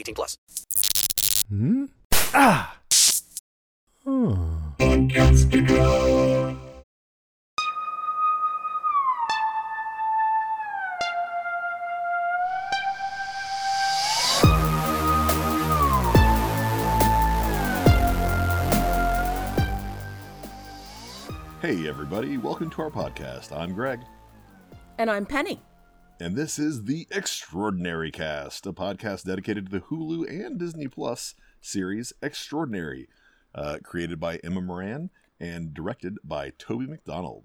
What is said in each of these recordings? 18 plus. Podcastica. Hey everybody, welcome to our podcast. I'm Greg. And I'm Penny. And this is the Extraordinary Cast, a podcast dedicated to the Hulu and Disney Plus series Extraordinary, created by Emma Moran and directed by Toby McDonald.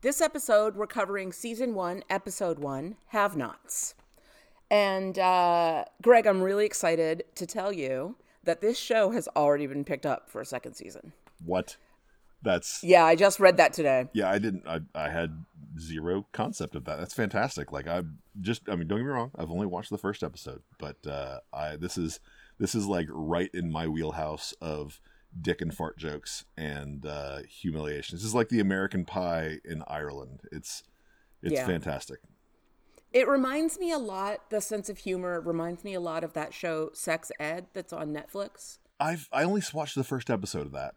This episode, we're covering Season 1, Episode 1, Have Nots. And Greg, I'm really excited to tell you that this show has already been picked up for a second season. What? Yeah, I just read that today. Yeah, I didn't. I had zero concept of that. That's fantastic. Like don't get me wrong. I've only watched the first episode, but this is like right in my wheelhouse of dick and fart jokes and humiliation. This is like the American Pie in Ireland. It's fantastic. It reminds me a lot. The sense of humor reminds me a lot of that show Sex Ed that's on Netflix. I only watched the first episode of that.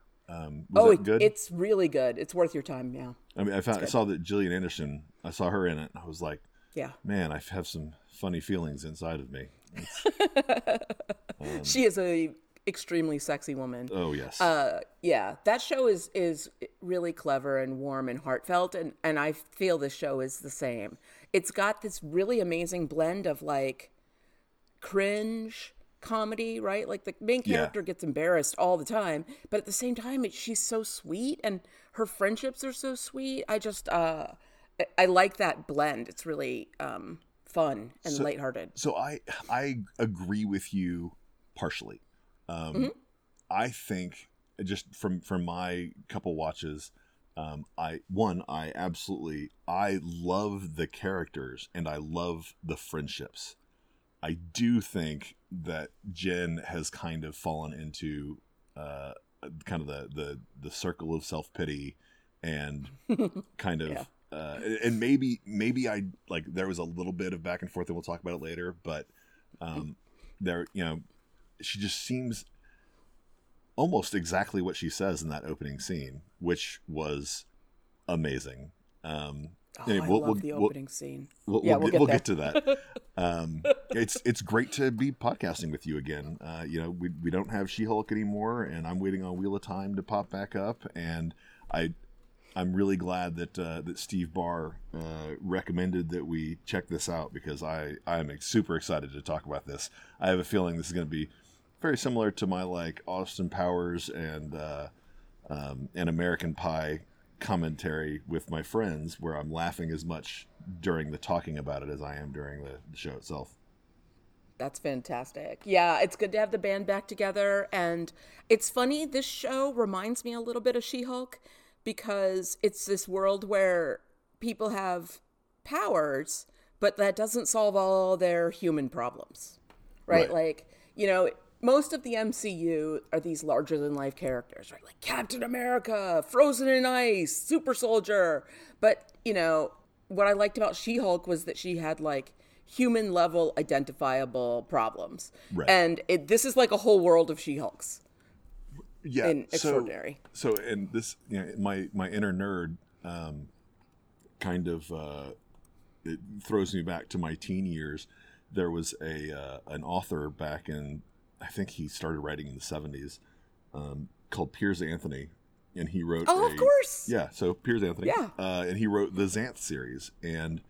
Good? It's really good. It's worth your time. Yeah. I mean, I saw that Gillian Anderson, I saw her in it. And I was like, yeah, man, I have some funny feelings inside of me. She is a extremely sexy woman. Oh yes. Yeah. That show is really clever and warm and heartfelt. And I feel this show is the same. It's got this really amazing blend of like cringe comedy, right? Like the main character gets embarrassed all the time, but at the same time she's so sweet and her friendships are so sweet. I just I like that blend. It's really fun and lighthearted. So I agree with you partially. Mm-hmm. I think just from my couple watches, I love the characters and I love the friendships. I do think that Jen has kind of fallen into kind of the circle of self-pity and kind of and maybe I like there was a little bit of back and forth and we'll talk about it later, but she just seems almost exactly what she says in that opening scene, which was amazing. Anyway, I love the opening scene. We'll get to that. It's great to be podcasting with you again. We don't have She-Hulk anymore, and I'm waiting on Wheel of Time to pop back up. And I'm really glad that that Steve Barr recommended that we check this out because I'm super excited to talk about this. I have a feeling this is going to be very similar to my like Austin Powers and American Pie commentary with my friends where I'm laughing as much during the talking about it as I am during the show itself. That's fantastic. Yeah, it's good to have the band back together. And it's funny, this show reminds me a little bit of She-Hulk because it's this world where people have powers, but that doesn't solve all their human problems, right? Like, most of the MCU are these larger-than-life characters, right? Like Captain America, Frozen in Ice, Super Soldier. But, what I liked about She-Hulk was that she had, like, human-level identifiable problems. Right. And this is like a whole world of She-Hulks. Yeah. In Extraordinary. So, and this, my inner nerd kind of it throws me back to my teen years. there was an author back in, I think he started writing in the 70s, called Piers Anthony, and he wrote Piers Anthony. Yeah. And he wrote the Xanth series, and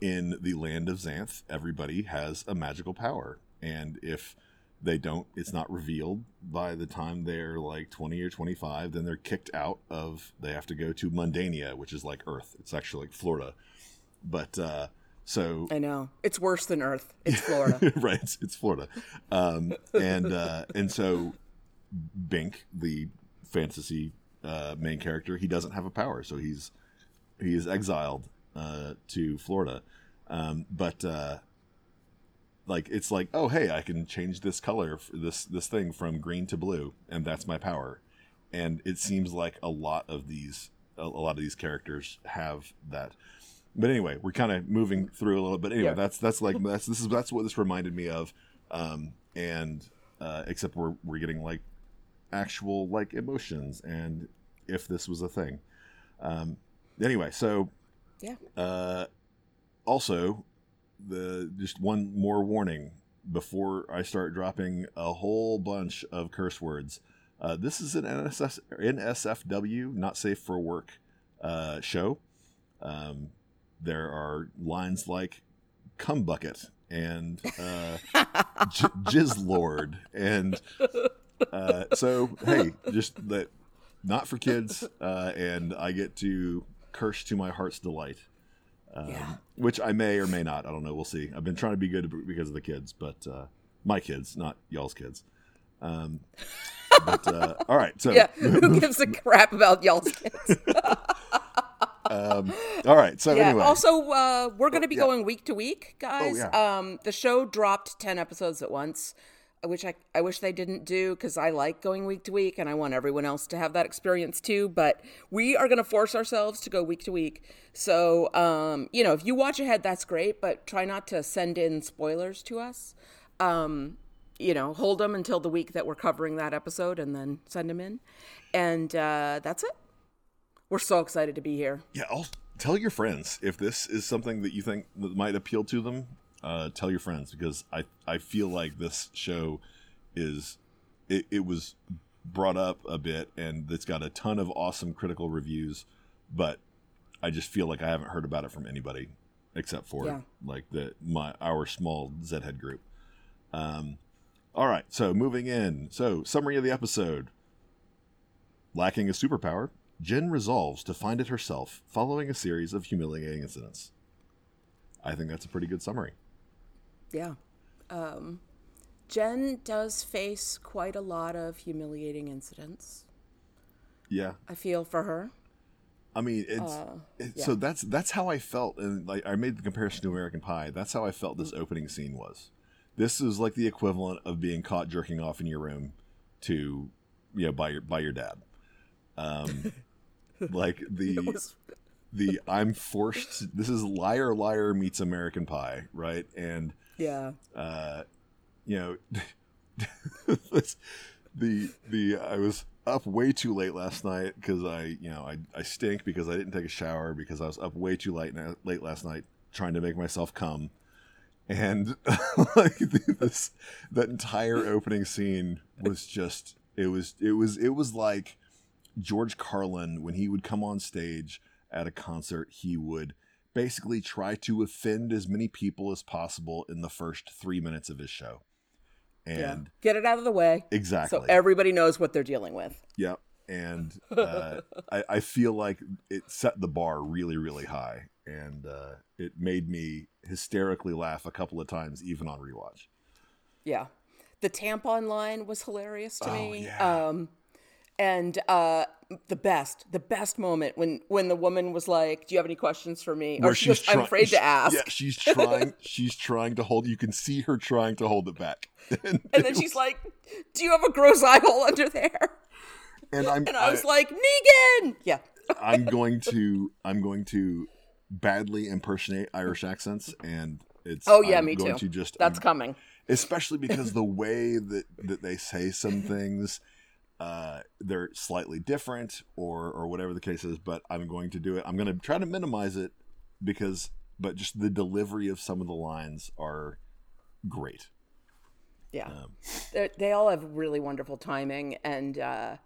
in the land of Xanth, everybody has a magical power, and if they don't, it's not revealed by the time they're like 20 or 25, then they're kicked out of, they have to go to Mundania, which is like Earth. It's actually like Florida. But so I know it's worse than Earth. It's Florida. Right. It's Florida. And so Bink, the fantasy main character, he doesn't have a power. So he is exiled to Florida. Like it's like, oh hey, I can change this color, this thing from green to blue, and that's my power. And it seems like a lot of these characters have that. But anyway, we're kind of moving through a little. But anyway, yeah. that's what this reminded me of. Except we're getting like actual like emotions, and if this was a thing. Anyway, so yeah. Also. Just one more warning before I start dropping a whole bunch of curse words. This is an NSFW, not safe for work, show. There are lines like "cum bucket" and "jizz lord," and so hey, just that, not for kids. And I get to curse to my heart's delight. Yeah. Which I may or may not. I don't know. We'll see. I've been trying to be good because of the kids, but my kids, not y'all's kids. All right. So yeah, who gives a crap about y'all's kids? All right. So anyway. Also, we're going to be going week to week, guys. Oh, yeah. The show dropped 10 episodes at once, which I wish they didn't do because I like going week to week and I want everyone else to have that experience too. But we are going to force ourselves to go week to week. So, if you watch ahead, that's great, but try not to send in spoilers to us. Hold them until the week that we're covering that episode and then send them in. And that's it. We're so excited to be here. Yeah, I'll tell your friends if this is something that you think that might appeal to them. Tell your friends, because I feel like this show is it was brought up a bit and it's got a ton of awesome critical reviews, but I just feel like I haven't heard about it from anybody except for like our small Z-head group. All right, so moving in. So summary of the episode: lacking a superpower, Jen resolves to find it herself following a series of humiliating incidents. I think that's a pretty good summary. Yeah. Jen does face quite a lot of humiliating incidents. Yeah. I feel for her. I mean, so that's how I felt. And like, I made the comparison to American Pie. That's how I felt this opening scene was. This is like the equivalent of being caught jerking off in your room to, by your dad. I'm forced to, this is Liar Liar meets American Pie, right? And I was up way too late last night because I stink because I didn't take a shower because I was up way too late last night trying to make myself cum, and like that entire opening scene was just it was like George Carlin when he would come on stage. At a concert, he would basically try to offend as many people as possible in the first 3 minutes of his show, and get it out of the way exactly, so everybody knows what they're dealing with. Yep, and I feel like it set the bar really, really high, and it made me hysterically laugh a couple of times, even on rewatch. Yeah, the tampon line was hilarious to me. Yeah. And the best moment when the woman was like, "Do you have any questions for me?" Or she goes, "I'm afraid to ask." Yeah, she's trying to hold. You can see her trying to hold it back. And then she's like, "Do you have a gross eye hole under there?" And I was like, "Negan." Yeah. I'm going to badly impersonate Irish accents, and it's me going too. Coming. Especially because the way that they say some things. They're slightly different or whatever the case is, but I'm going to do it. I'm going to try to minimize it because but just the delivery of some of the lines are great. Yeah. They all have really wonderful timing. And yeah,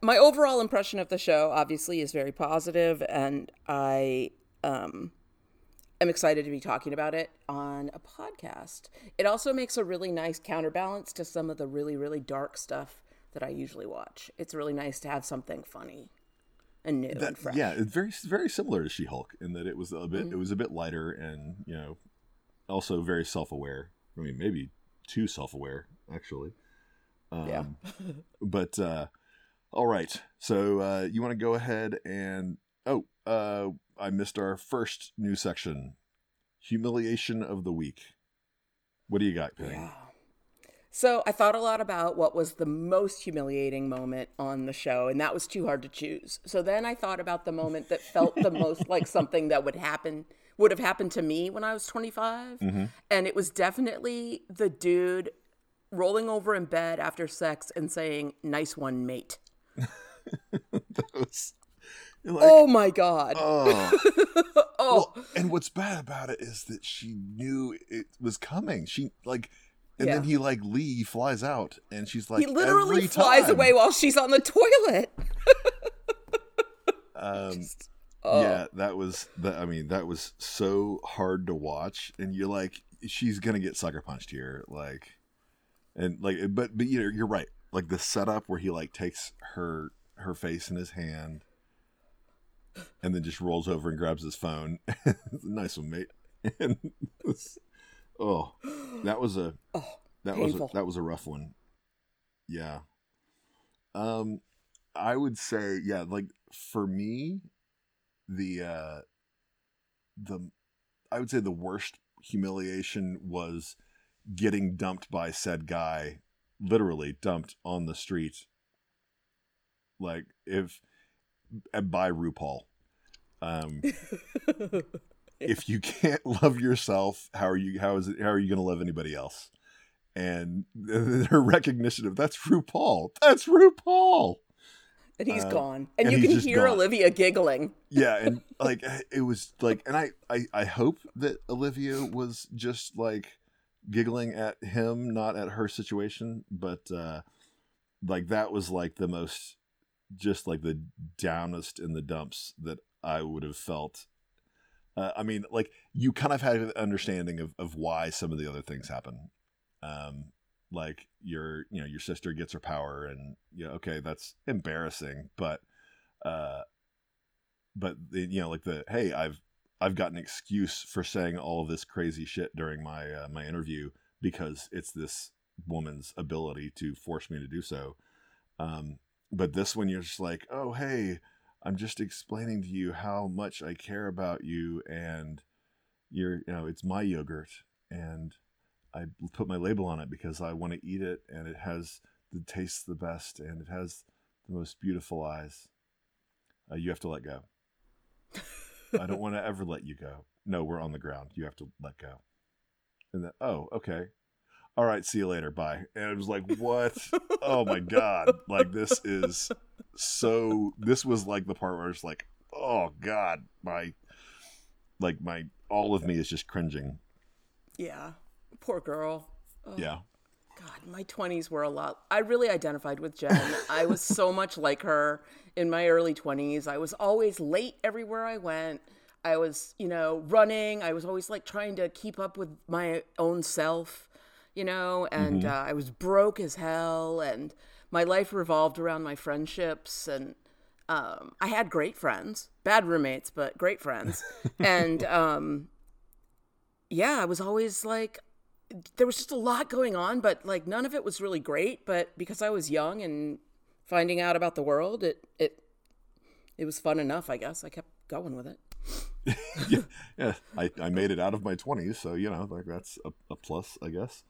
my overall impression of the show obviously is very positive, and I am excited to be talking about it on a podcast. It also makes a really nice counterbalance to some of the really, really dark stuff that I usually watch. It's really nice to have something funny and new and fresh. Yeah, it's very, very similar to She-Hulk in that it was a bit, it was a bit lighter and, you know, also very self-aware. I mean, maybe too self-aware, actually. Yeah. But, all right. So you want to go ahead and... Oh, I missed our first new section. Humiliation of the week. What do you got, Penny? Yeah. So I thought a lot about what was the most humiliating moment on the show, and that was too hard to choose. So then I thought about the moment that felt the most like something that would have happened to me when I was 25. Mm-hmm. And it was definitely the dude rolling over in bed after sex and saying, "Nice one, mate." That was like, oh my God. Oh. Well, and what's bad about it is that she knew it was coming. She like... And then he like Lee flies out, and she's like, he literally every flies time. Away while she's on the toilet. Yeah, that was so hard to watch, and you're like, she's gonna get sucker punched here, like, and like, but you know, you're right, like the setup where he like takes her face in his hand, and then just rolls over and grabs his phone. Nice one, mate. And this, oh, that was a rough one. Yeah. I would say, yeah, like for me, the worst humiliation was getting dumped by said guy, literally dumped on the street. Like by RuPaul. Yeah. If you can't love yourself, how are you going to love anybody else? And her recognition of that's RuPaul, and he's gone, and you can hear gone. Olivia giggling. Yeah, and like it was like, and I hope that Olivia was just like giggling at him, not at her situation, but like that was like the most, just like the downest in the dumps that I would have felt. I mean, like, you kind of had an understanding of why some of the other things happen. Like, your sister gets her power, and, you know, okay, that's embarrassing. But you know, like hey, I've got an excuse for saying all of this crazy shit during my my interview because it's this woman's ability to force me to do so. But this one, you're just like, oh, hey, I'm just explaining to you how much I care about you, and it's my yogurt, and I put my label on it because I want to eat it, and it has the taste the best, and it has the most beautiful eyes. You have to let go. I don't want to ever let you go. No, we're on the ground. You have to let go. And then, oh, okay. All right, see you later. Bye. And it was like, what? Oh my God. Like, this is... So this was like the part where it's like, oh God, my all of me is just cringing. Yeah, poor girl. Oh, yeah. God, my 20s were a lot. I really identified with Jen. I was so much like her in my early 20s. I was always late everywhere I went. I was, you know, running. I was always like trying to keep up with my own self, you know, and I was broke as hell, and my life revolved around my friendships, and I had great friends, bad roommates, but great friends. And yeah, I was always like, there was just a lot going on, but like none of it was really great. But because I was young and finding out about the world, it was fun enough, I guess. I kept going with it. yeah, I made it out of my 20s, so you know, like that's a plus, I guess.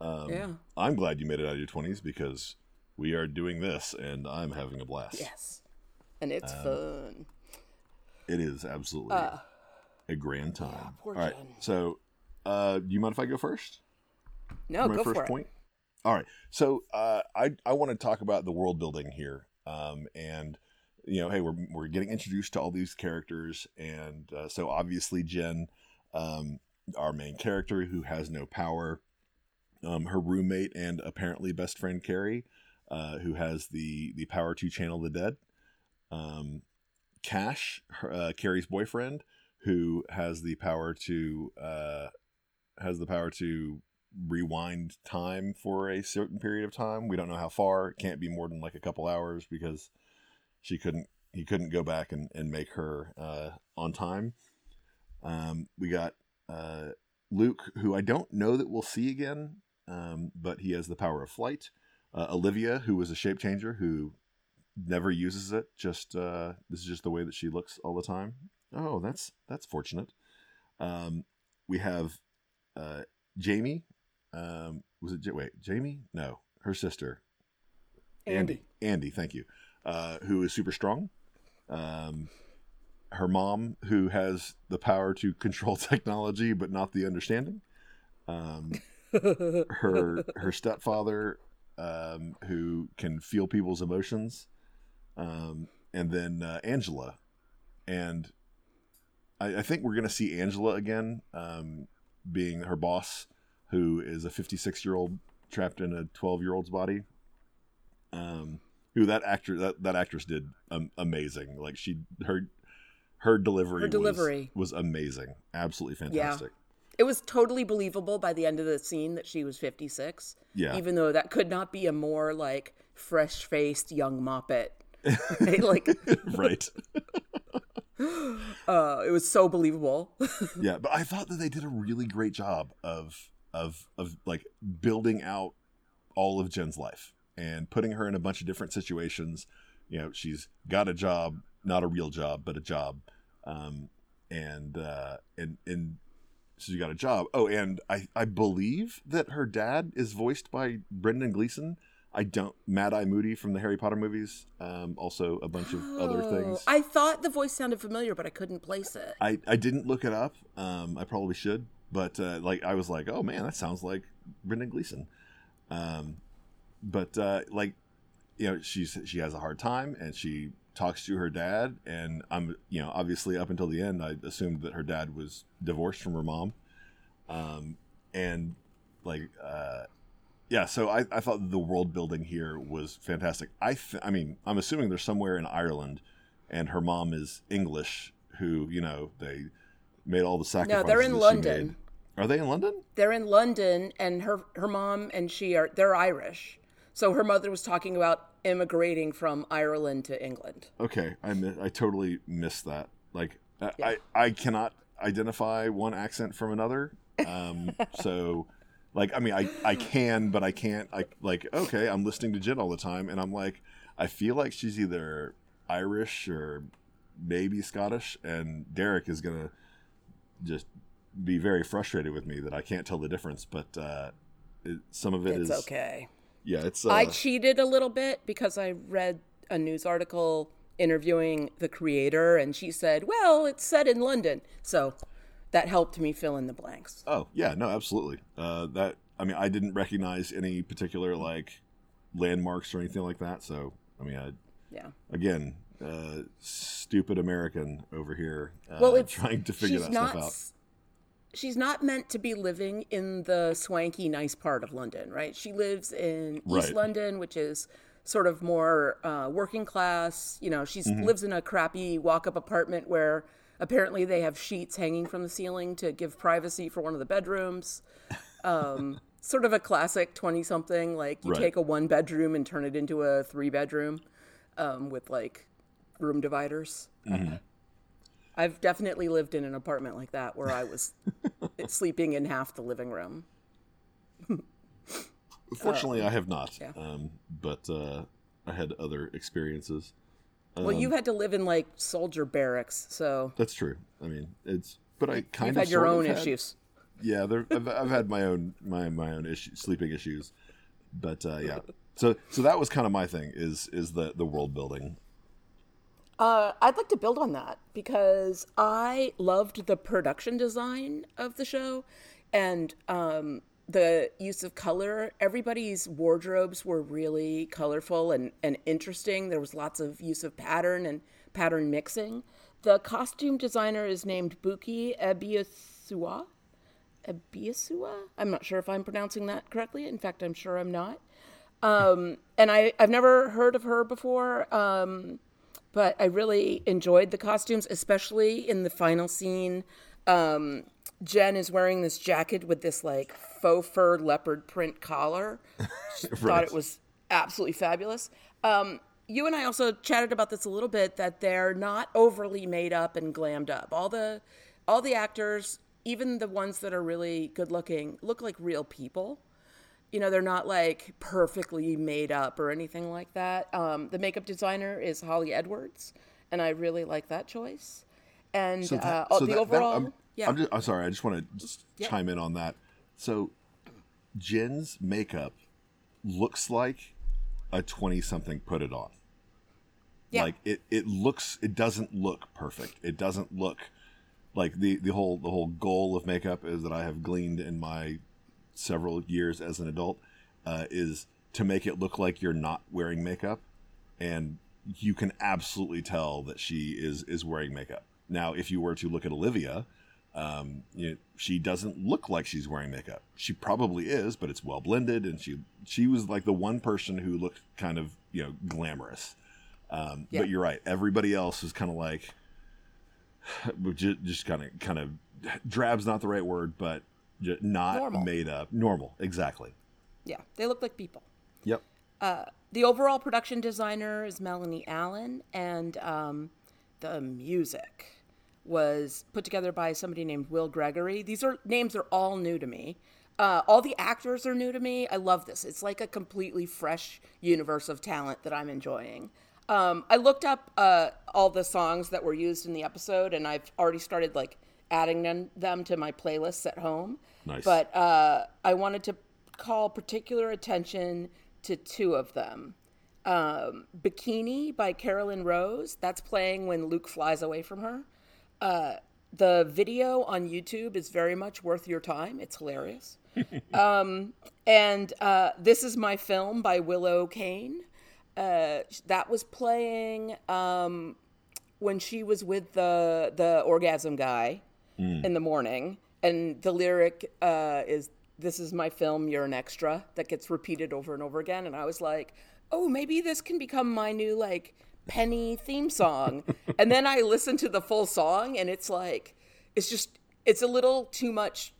Yeah, I'm glad you made it out of your 20s because we are doing this, and I'm having a blast. Yes, and it's fun. It is absolutely a grand time. Yeah, poor Jen. All right, so do you mind if I go first? No, go for it. My first point. All right, so I want to talk about the world building here, and you know, hey, we're getting introduced to all these characters. And so obviously Jen, our main character who has no power, her roommate and apparently best friend Carrie, who has the power to channel the dead, Cash, Carrie's boyfriend, who has the power to rewind time for a certain period of time. We don't know how far. It can't be more than like a couple hours because he couldn't go back and make her on time. We got Luke, who I don't know that we'll see again, but he has the power of flight. Olivia, who was a shape changer, who never uses it. Just this is just the way that she looks all the time. Oh, that's fortunate. We have Jamie. Was it Jamie? No, her sister. Andy, thank you. Who is super strong. Her mom, who has the power to control technology but not the understanding. Her stepfather, who can feel people's emotions. And then Angela. And I think we're going to see Angela again, being her boss, who is a 56-year-old trapped in a 12-year-old's body. Who that actress did amazing. Like her delivery was amazing. Absolutely fantastic. Yeah. It was totally believable by the end of the scene that she was 56. Yeah. Even though that could not be a more like fresh-faced young Muppet. Right? Like right. It was so believable. Yeah, but I thought that they did a really great job of like building out all of Jen's life and putting her in a bunch of different situations. You know, she's got a job, not a real job, but a job, and so she got a job. Oh, and I believe that her dad is voiced by Brendan Gleeson. Mad-Eye Moody from the Harry Potter movies, also a bunch of other things. I thought the voice sounded familiar, but I couldn't place it. I didn't look it up. I probably should, but I was like, oh man, that sounds like Brendan Gleeson. She has a hard time, and she talks to her dad, and I'm, you know, obviously up until the end, I assumed that her dad was divorced from her mom, Yeah, so I thought the world building here was fantastic. I'm assuming they're somewhere in Ireland, and her mom is English. Who, you know, they made all the sacrifices. No, they're in London. Are they in London? They're in London, and her mom and she they're Irish. So her mother was talking about immigrating from Ireland to England. Okay, I totally missed that. Like, yeah. I cannot identify one accent from another. So. Like, I mean, I can, but I can't. Okay, I'm listening to Jen all the time, and I'm like, I feel like she's either Irish or maybe Scottish, and Derek is going to just be very frustrated with me that I can't tell the difference, but some of it is... It's okay. Yeah, it's... I cheated a little bit because I read a news article interviewing the creator, and she said, well, it's set in London, so... That helped me fill in the blanks. Oh, yeah, no, absolutely. I didn't recognize any particular, like, landmarks or anything like that. So, again, stupid American over here trying to figure that stuff out. She's not meant to be living in the swanky, nice part of London, right? She lives in East London, which is sort of more working class. You know, she lives in a crappy walk-up apartment where... Apparently, they have sheets hanging from the ceiling to give privacy for one of the bedrooms. Sort of a classic 20-something, like you take a one-bedroom and turn it into a three-bedroom with, like, room dividers. Mm-hmm. I've definitely lived in an apartment like that where I was sleeping in half the living room. Fortunately, I have not, but I had other experiences. Well, you've had to live in like soldier barracks, so that's true. I mean, it's but I kind you've of had your own had, issues. Yeah, I've had my own issues, sleeping issues, but yeah. So that was kind of my thing is the world building. I'd like to build on that because I loved the production design of the show, and the use of color. Everybody's wardrobes were really colorful and interesting. There was lots of use of pattern and pattern mixing. The costume designer is named Buki Ebiasua. I'm not sure if I'm pronouncing that correctly. In fact, I'm sure I'm not. And I've never heard of her before, but I really enjoyed the costumes, especially in the final scene. Jen is wearing this jacket with this like faux fur leopard print collar. She right. thought it was absolutely fabulous. You and I also chatted about this a little bit, that they're not overly made up and glammed up. All the actors, even the ones that are really good looking, look like real people. You know, they're not like perfectly made up or anything like that. The makeup designer is Holly Edwards, and I really like that choice. And so I'm sorry, I just want to chime in on that. So Jen's makeup looks like a 20-something put it on. Yeah. Like it doesn't look perfect. It doesn't look like the whole goal of makeup is that I have gleaned in my several years as an adult is to make it look like you're not wearing makeup, and you can absolutely tell that she is wearing makeup. Now, if you were to look at Olivia, she doesn't look like she's wearing makeup. She probably is, but it's well blended, and she was like the one person who looked kind of, you know, glamorous. But you're right, everybody else is kind of like just kind of drab's not the right word, but not normal. Made up. Normal, exactly. Yeah, they look like people. Yep. The overall production designer is Melanie Allen, and the music was put together by somebody named Will Gregory. These names are all new to me. All the actors are new to me. I love this. It's like a completely fresh universe of talent that I'm enjoying. I looked up all the songs that were used in the episode, and I've already started like adding them to my playlists at home. Nice. But I wanted to call particular attention to two of them. Bikini by Carolyn Rose, that's playing when Luke flies away from her. The video on YouTube is very much worth your time. It's hilarious. And This Is My Film by Willow Kane. That was playing when she was with the orgasm guy in the morning. And the lyric is, "This is my film, you're an extra," that gets repeated over and over again. And I was like, oh, maybe this can become my new, like, Penny theme song. And then I listened to the full song, and it's like, it's a little too much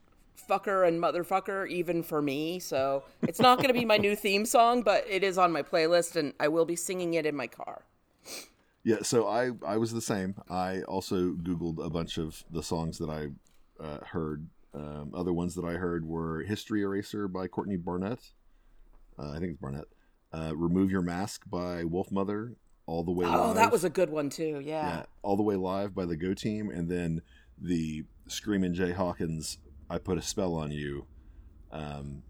fucker and motherfucker, even for me. So it's not going to be my new theme song, but it is on my playlist, and I will be singing it in my car. Yeah, so I was the same. I also Googled a bunch of the songs that I heard. Other ones that I heard were History Eraser by Courtney Barnett. I think it's Barnett. Remove Your Mask by Wolf Mother. All the Way Live. Oh, that was a good one, too. Yeah. All the Way Live by the Go Team. And then the Screamin' Jay Hawkins, I Put a Spell on You. That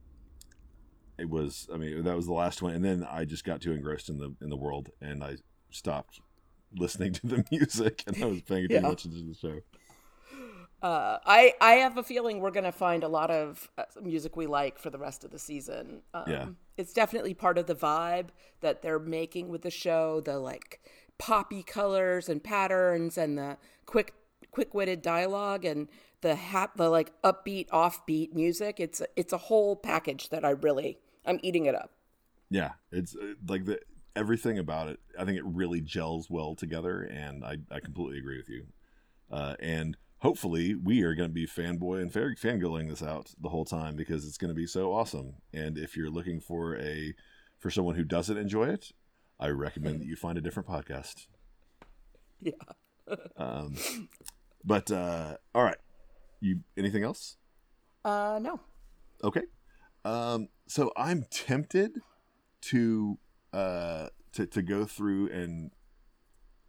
was the last one. And then I just got too engrossed in the world, and I stopped listening to the music, and I was paying too much attention to the show. I have a feeling we're going to find a lot of music we like for the rest of the season. It's definitely part of the vibe that they're making with the show, the like poppy colors and patterns and the quick-witted dialogue and the like upbeat, offbeat music. It's a whole package that I'm eating it up. Yeah, it's like everything about it. I think it really gels well together, and I completely agree with you. And hopefully we are going to be fanboy and fangirling this out the whole time, because it's going to be so awesome. And if you're looking for someone who doesn't enjoy it, I recommend that you find a different podcast. Yeah. But all right. Anything else? No. Okay. So I'm tempted to go through, and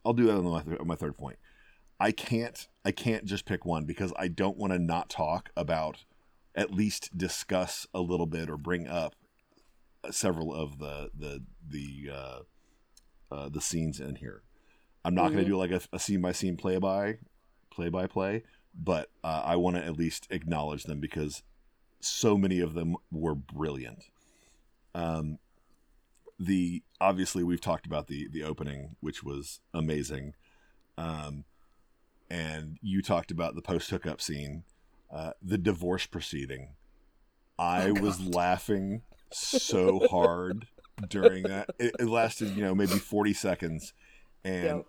I'll do that on my third point. I can't just pick one, because I don't want to not talk about, at least discuss a little bit or bring up several of the scenes in here. I'm not going to do like a scene by scene play by play, but I want to at least acknowledge them, because so many of them were brilliant. The obviously we've talked about the opening, which was amazing, and you talked about the post hookup scene, the divorce proceeding. I was laughing so hard during that. It lasted, maybe 40 seconds, and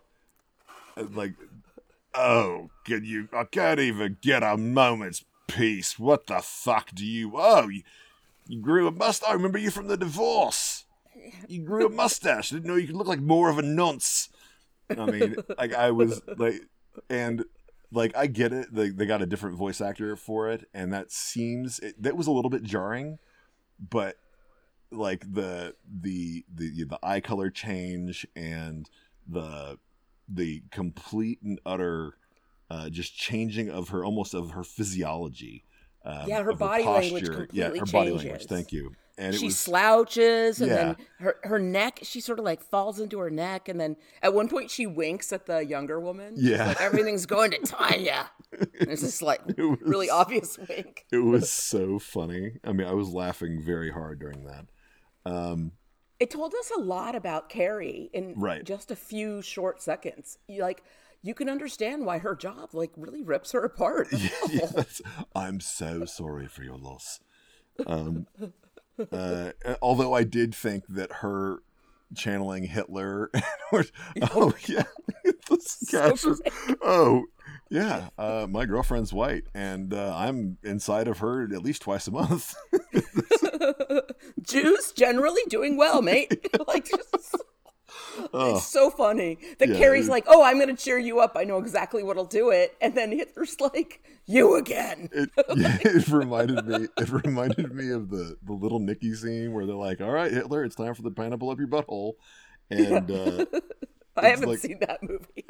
I can't even get a moment's peace. What the fuck do you? Oh, you grew a mustache. I remember you from the divorce. You grew a mustache. Didn't know you could look like more of a nonce. I mean, I get it. They got a different voice actor for it, and that was a little bit jarring, but the eye color change and the complete and utter just changing of her, almost of her physiology. Her body language completely changes. Yeah, her body language, thank you. And she slouches, and then her neck, she sort of falls into her neck, and then at one point she winks at the younger woman. Yeah. She's like, everything's going to Tanya. It's just really obvious wink. It was so funny. I mean, I was laughing very hard during that. It told us a lot about Carrie in just a few short seconds. You can understand why her job really rips her apart. Yes. I'm so sorry for your loss. Although I did think that her channeling Hitler. My girlfriend's white, and I'm inside of her at least twice a month. Jews generally doing well, mate. It's so funny that Carrie's I'm gonna cheer you up, I know exactly what'll do it, and then Hitler's you again. It reminded me of the Little Nicky scene where they're all right, Hitler, it's time for the pineapple up your butthole, and I haven't seen that movie.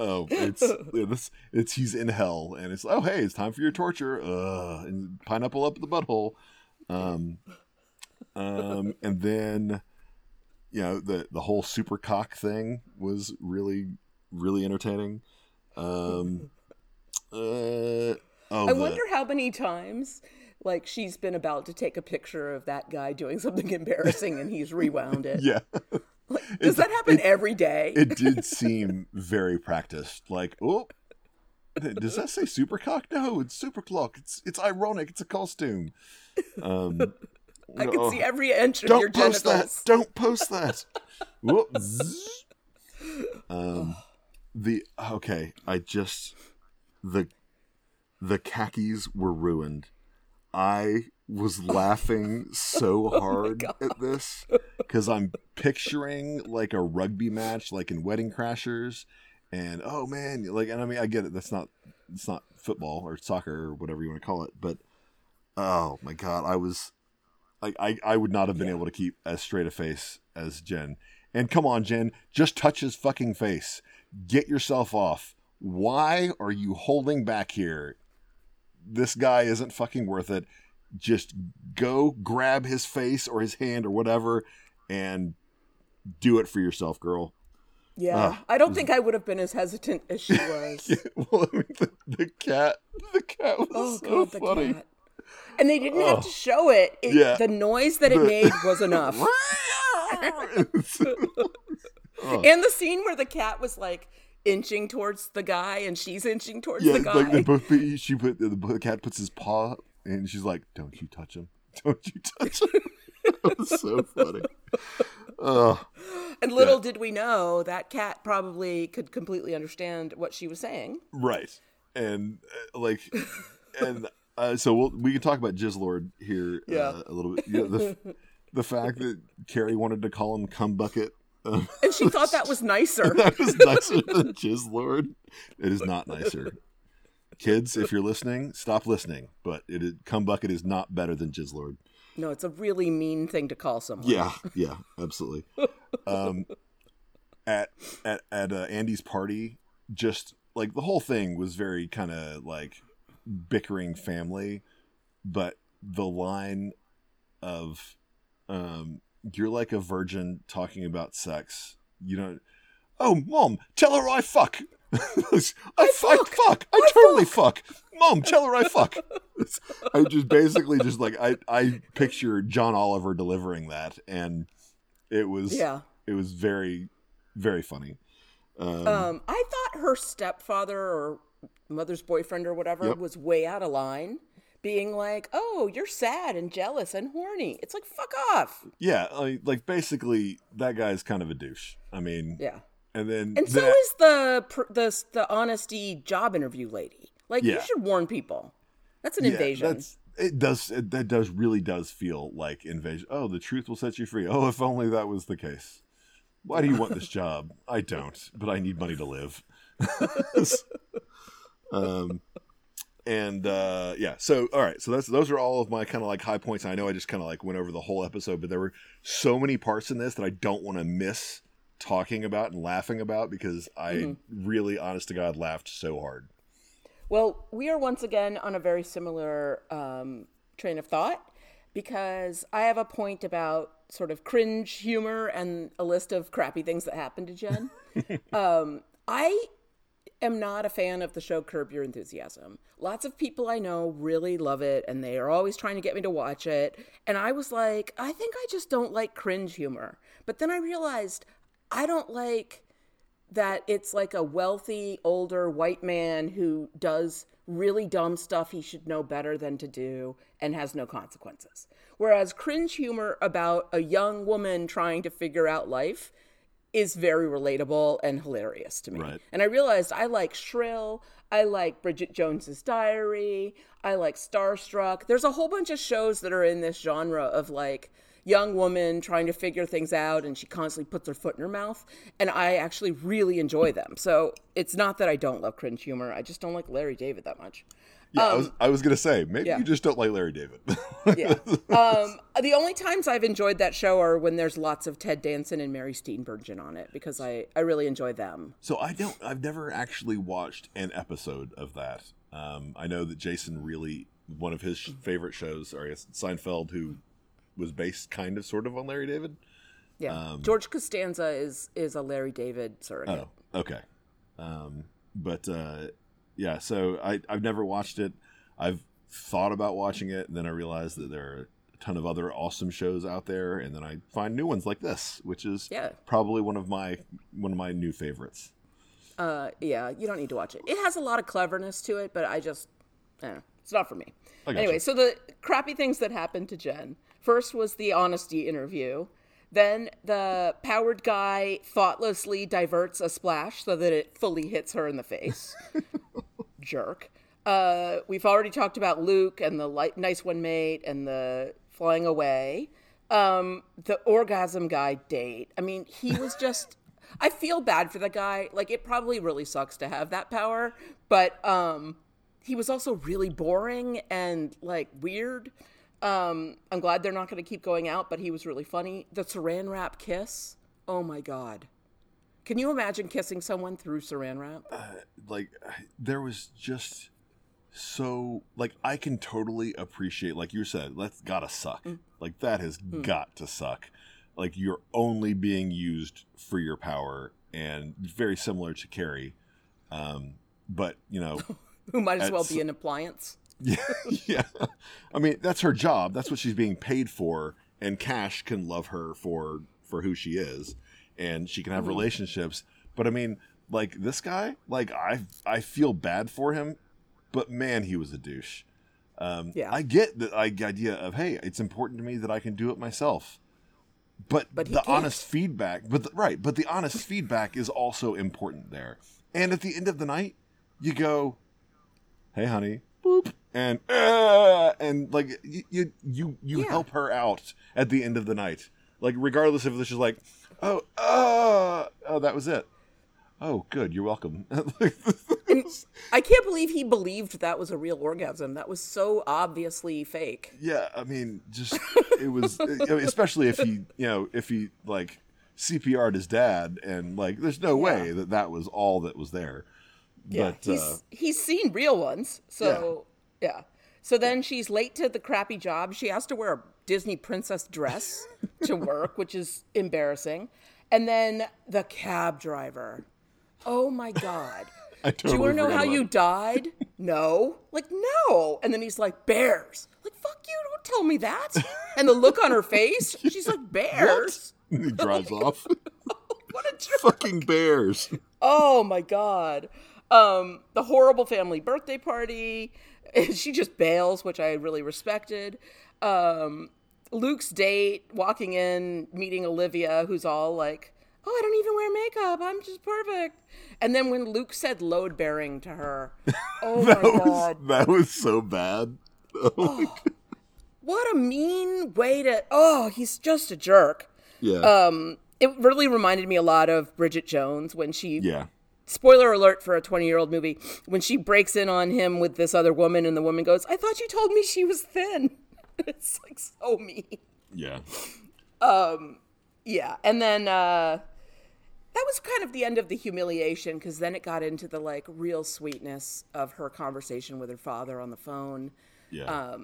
He's in hell, and it's it's time for your torture, and pineapple up the butthole. And then the whole super cock thing was really, really entertaining. I wonder how many times she's been about to take a picture of that guy doing something embarrassing and he's rewound it. Yeah. Does that happen every day? It did seem very practiced. Does that say super cock? No, it's super clock. It's ironic. It's a costume. I can see every inch of your genitals. Don't post that. The khakis were ruined. I was laughing so hard at this because I'm picturing a rugby match, in Wedding Crashers, and oh man, and I mean, I get it. It's not football or soccer or whatever you want to call it, but oh my god, I was. I would not have been able to keep as straight a face as Jen. And come on, Jen, just touch his fucking face. Get yourself off. Why are you holding back here? This guy isn't fucking worth it. Just go grab his face or his hand or whatever and do it for yourself, girl. Yeah, I don't think I would have been as hesitant as she was. The cat. The cat was so funny. The cat. And they didn't have to show it. The noise that it made was enough. And the scene where the cat was inching towards the guy, and she's inching towards the guy. The cat puts his paw, and she's like, "Don't you touch him! Don't you touch him!" That was so funny. And little did we know that cat probably could completely understand what she was saying. Right, and. So we can talk about Jizlord here a little bit. The fact that Carrie wanted to call him Cum Bucket. And she thought that was nicer. That was nicer than Jizlord. It is not nicer. Kids, if you're listening, stop listening. But Cum Bucket is not better than Jizlord. No, it's a really mean thing to call someone. Yeah, absolutely. At Andy's party, just the whole thing was very kind of bickering family, but the line of you're like a virgin talking about sex, you know, oh mom, tell her I fuck, I fuck. Mom, tell her I fuck. I just basically just like, I picture John Oliver delivering that, and it was, it was very, very funny. I thought her stepfather or mother's boyfriend or whatever was way out of line, being like, oh, you're sad and jealous and horny. It's like, fuck off. Yeah, like basically that guy's kind of a douche. I mean, yeah. And then so is the honesty job interview lady. Like, you should warn people. That's an invasion. It really does feel like invasion. Oh, the truth will set you free. Oh, if only that was the case. Why do you want this job? I don't, but I need money to live. So, all right. So those are all of my kind of like high points. I know I just kind of like went over the whole episode, but there were so many parts in this that I don't want to miss talking about and laughing about, because I really, honest to God, laughed so hard. Well, we are once again on a very similar train of thought, because I have a point about sort of cringe humor and a list of crappy things that happened to Jen. I am not a fan of the show Curb Your Enthusiasm. Lots of people I know really love it, and they are always trying to get me to watch it. And I was like, I think I just don't like cringe humor. But then I realized I don't like that it's like a wealthy, older white man who does really dumb stuff he should know better than to do and has no consequences. Whereas cringe humor about a young woman trying to figure out life is very relatable and hilarious to me. Right. And I realized I like Shrill. I like Bridget Jones's Diary. I like Starstruck. There's a whole bunch of shows that are in this genre of like young woman trying to figure things out, and she constantly puts her foot in her mouth. And I actually really enjoy them. So it's not that I don't love cringe humor. I just don't like Larry David that much. Yeah, I was going to say, maybe you just don't like Larry David. The only times I've enjoyed that show are when there's lots of Ted Danson and Mary Steenburgen on it, because I really enjoy them. So I've never actually watched an episode of that. I know that Jason really, one of his favorite shows, or I guess Seinfeld, who was based kind of sort of on Larry David. Yeah. George Costanza is a Larry David surrogate. Oh, okay. Yeah, so I've never watched it. I've thought about watching it, and then I realized that there are a ton of other awesome shows out there, and then I find new ones like this, which is probably one of my new favorites. You don't need to watch it. It has a lot of cleverness to it, but I don't know. It's not for me. Anyway, so the crappy things that happened to Jen. First was the honesty interview. Then the powered guy thoughtlessly diverts a splash so that it fully hits her in the face. Jerk. We've already talked about Luke and the nice one mate and the flying away. The orgasm guy date. I mean, he was just... I feel bad for the guy. Like, it probably really sucks to have that power. But he was also really boring and, like, weird. I'm glad they're not going to keep going out, but he was really funny. The saran wrap kiss. Oh my God. Can you imagine kissing someone through saran wrap? There was just so, like, I can totally appreciate, like you said, that's gotta suck. Like, that has got to suck. Like, you're only being used for your power, and very similar to Carrie. But, you know. Who might as well be an appliance. Yeah. I mean, that's her job. That's what she's being paid for. And Cash can love her for who she is, and she can have relationships. But I mean, like, this guy, like, I feel bad for him, but man, he was a douche. I get the idea of, hey, it's important to me that I can do it myself. But the honest feedback, but the honest feedback is also important there. And at the end of the night, you go, hey, honey, boop. And like you help her out at the end of the night, like, regardless of this is like, oh, that was it. Oh, good, you're welcome. And I can't believe he believed that was a real orgasm. That was so obviously fake. Yeah, I mean, just it was, especially if he, you know, if he like CPR'd his dad, and like, there's no way that was all that was there. Yeah, but, he's seen real ones, so yeah. So then she's late to the crappy job. She has to wear a Disney princess dress to work, which is embarrassing. And then the cab driver. Oh my God. I totally do you want to know how you died? No. Like, no. And then he's like, bears. Like, fuck you, don't tell me that. And the look on her face, she's like, bears? What? And he drives off. What a jerk. Fucking bears. Oh, my God. The horrible family birthday party. She just bails, which I really respected. Luke's date, walking in, meeting Olivia, who's all like, oh, I don't even wear makeup. I'm just perfect. And then when Luke said load bearing to her, oh my God. That was so bad. Oh, what a mean way to, oh, he's just a jerk. Yeah. It really reminded me a lot of Bridget Jones when she, spoiler alert for a 20-year-old movie, when she breaks in on him with this other woman and the woman goes, I thought you told me she was thin. It's like so mean. Yeah. Yeah. And then, that was kind of the end of the humiliation, because then it got into the like real sweetness of her conversation with her father on the phone. Yeah.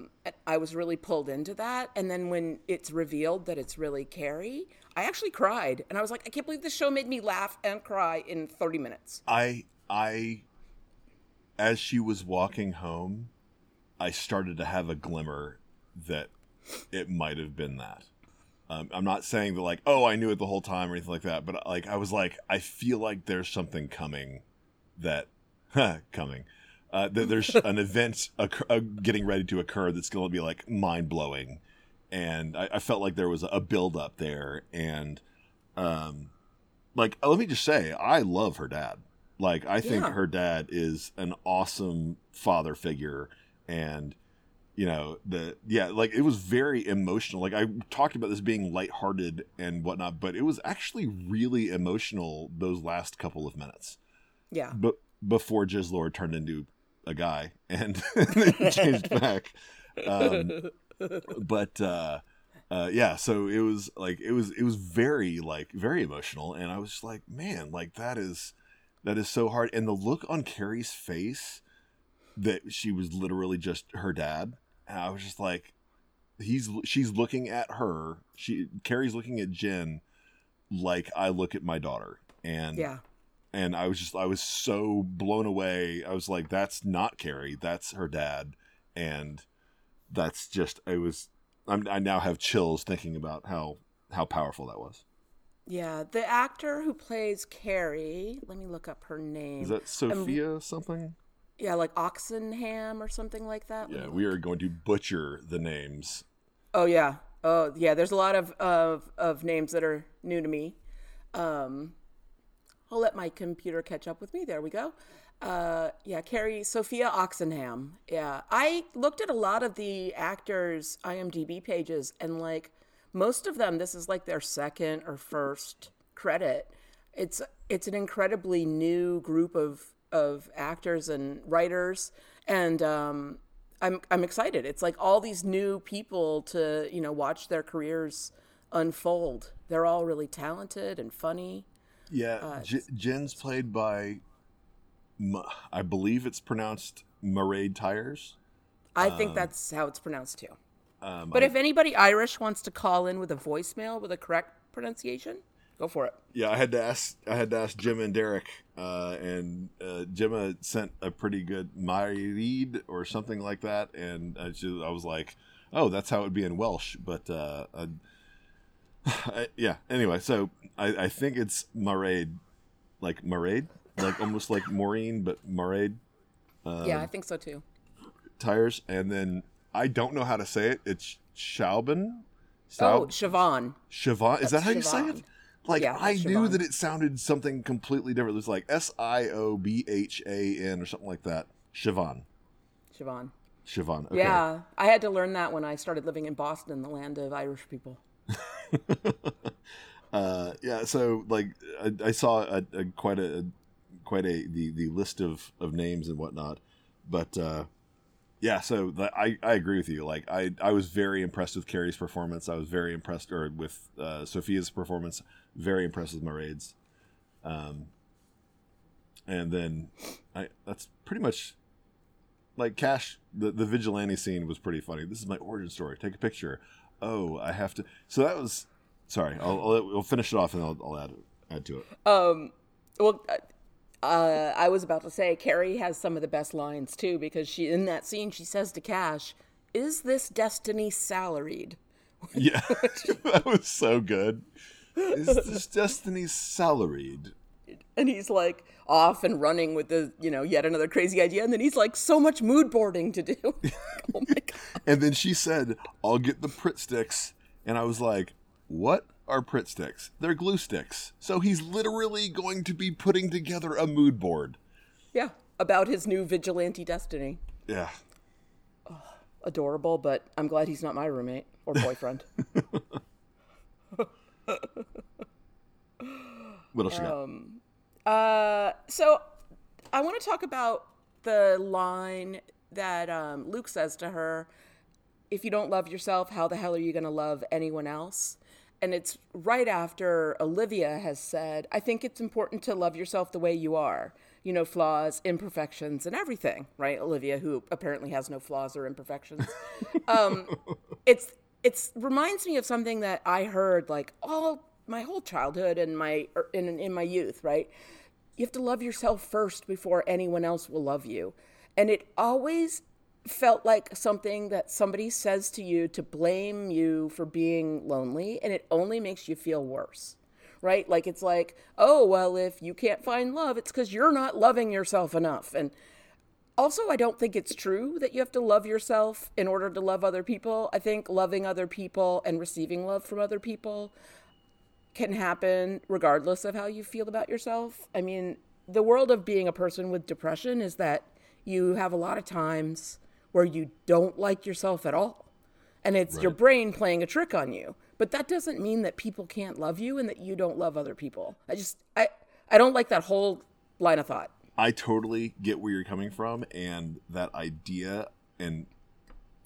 I was really pulled into that. And then when it's revealed that it's really Carrie, I actually cried. And I was like, I can't believe this show made me laugh and cry in 30 minutes. I as she was walking home, I started to have a glimmer that it might have been that. I'm not saying that, like, oh, I knew it the whole time or anything like that, but like I was like, I feel like there's something coming that there's an event getting ready to occur that's going to be like mind-blowing, and I felt like there was a build-up there, and like, let me just say, I love her dad. Like, I think her dad is an awesome father figure, and you know, like, it was very emotional. Like, I talked about this being lighthearted and whatnot, but it was actually really emotional those last couple of minutes. Yeah. But before Jizzlord turned into a guy and then changed back. So it was very, like, very emotional. And I was just like, man, like, that is so hard. And the look on Carrie's face that she was literally just her dad. And I was just like, she's looking at her. Carrie's looking at Jen like I look at my daughter. And and I was so blown away. I was like, that's not Carrie, that's her dad. And that's just, I now have chills thinking about how powerful that was. Yeah, the actor who plays Carrie, let me look up her name. Is that Sophia something? Yeah, like Oxenham or something like that. Yeah, we are going to butcher the names. Oh yeah, There's a lot of names that are new to me. I'll let my computer catch up with me. There we go. Carrie Sophia Oxenham. Yeah, I looked at a lot of the actors' IMDb pages, and like most of them, this is like their second or first credit. It's an incredibly new group of actors and writers, and I'm excited. It's like all these new people to, you know, watch their careers unfold. They're all really talented and funny. Yeah, Jen's played by, I believe it's pronounced Mairead Tyers. I think that's how it's pronounced too. But if anybody Irish wants to call in with a voicemail with a correct pronunciation, go for it. Yeah, I had to ask Jim and Derek, and Jim sent a pretty good Mairead or something like that, and I was like, oh, that's how it would be in Welsh, but yeah. Anyway, so I think it's Mairead, like almost like Maureen, but Mairead. Yeah, I think so too. Tyres, and then I don't know how to say it. It's Chauvin. Siobhan. Siobhan. Is that how you say it? Like, yeah, I knew that it sounded something completely different. It was like Siobhan or something like that. Siobhan. Okay. Yeah, I had to learn that when I started living in Boston, the land of Irish people. So like I saw quite a list of names and whatnot, but I agree with you. Like, I was very impressed with Carrie's performance. I was very impressed with Sophia's performance. Very impressed with Mairead's. And then that's pretty much, like, Cash, the vigilante scene was pretty funny. This is my origin story. Take a picture. Oh, I have to. So that was, sorry, we'll finish it off and I'll add to it. Well, I was about to say, Carrie has some of the best lines, too, because she in that scene, she says to Cash, "Is this destiny salaried?" Yeah, that was so good. "Is this destiny salaried?" And he's like off and running with the, you know, yet another crazy idea. And then he's like, so much mood boarding to do. Oh my God. And then she said, "I'll get the Pritt sticks." And I was like, what are Pritt sticks? They're glue sticks. So he's literally going to be putting together a mood board. Yeah. About his new vigilante destiny. Yeah. Oh, adorable, but I'm glad he's not my roommate or boyfriend. What else you got? So I want to talk about the line that Luke says to her, "If you don't love yourself, how the hell are you going to love anyone else?" And it's right after Olivia has said, "I think it's important to love yourself the way you are, you know, flaws, imperfections, and everything," right? Olivia, who apparently has no flaws or imperfections. It's reminds me of something that I heard like all my whole childhood and in my youth, right? You have to love yourself first before anyone else will love you. And it always felt like something that somebody says to you to blame you for being lonely, and it only makes you feel worse, right? Like it's like, oh, well, if you can't find love, it's because you're not loving yourself enough. And also, I don't think it's true that you have to love yourself in order to love other people. I think loving other people and receiving love from other people can happen regardless of how you feel about yourself. I mean, the world of being a person with depression is that you have a lot of times where you don't like yourself at all. And it's right. Your brain playing a trick on you. But that doesn't mean that people can't love you and that you don't love other people. I don't like that whole line of thought. I totally get where you're coming from, and that idea, and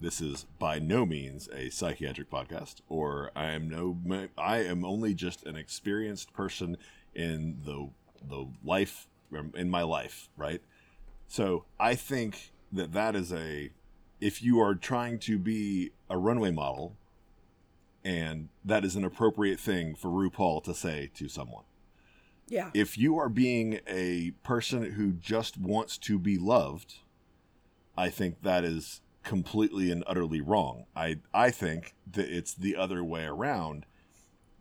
this is by no means a psychiatric podcast, or I am only just an experienced person in the life, in my life, right? So I think that is if you are trying to be a runway model, and that is an appropriate thing for RuPaul to say to someone. Yeah. If you are being a person who just wants to be loved, I think that is completely and utterly wrong. I think that it's the other way around,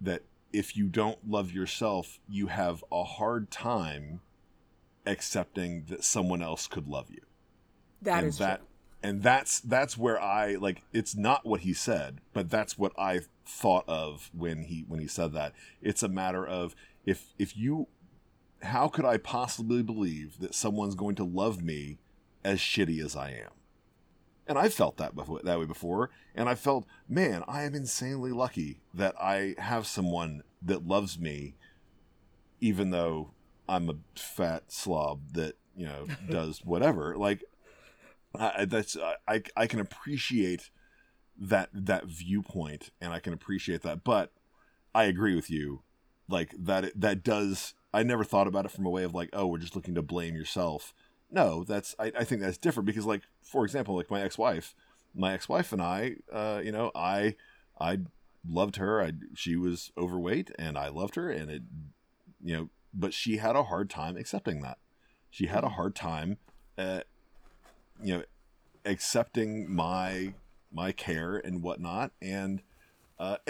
that if you don't love yourself, you have a hard time accepting that someone else could love you. That is true. And that's where I, like, it's not what he said, but that's what I thought of when he said that. It's a matter of how could I possibly believe that someone's going to love me as shitty as I am? And I felt that way before, and I felt, man, I am insanely lucky that I have someone that loves me, even though I'm a fat slob that, you know, does whatever. Like, I can appreciate that viewpoint, and I can appreciate that. But I agree with you, like that does. I never thought about it from a way of like, oh, we're just looking to blame yourself. No, that's. I think that's different, because, like, for example, like my ex-wife and I, you know, I loved her. She was overweight, and I loved her, and it, you know, but she had a hard time accepting that. She had a hard time, you know, accepting my care and whatnot, and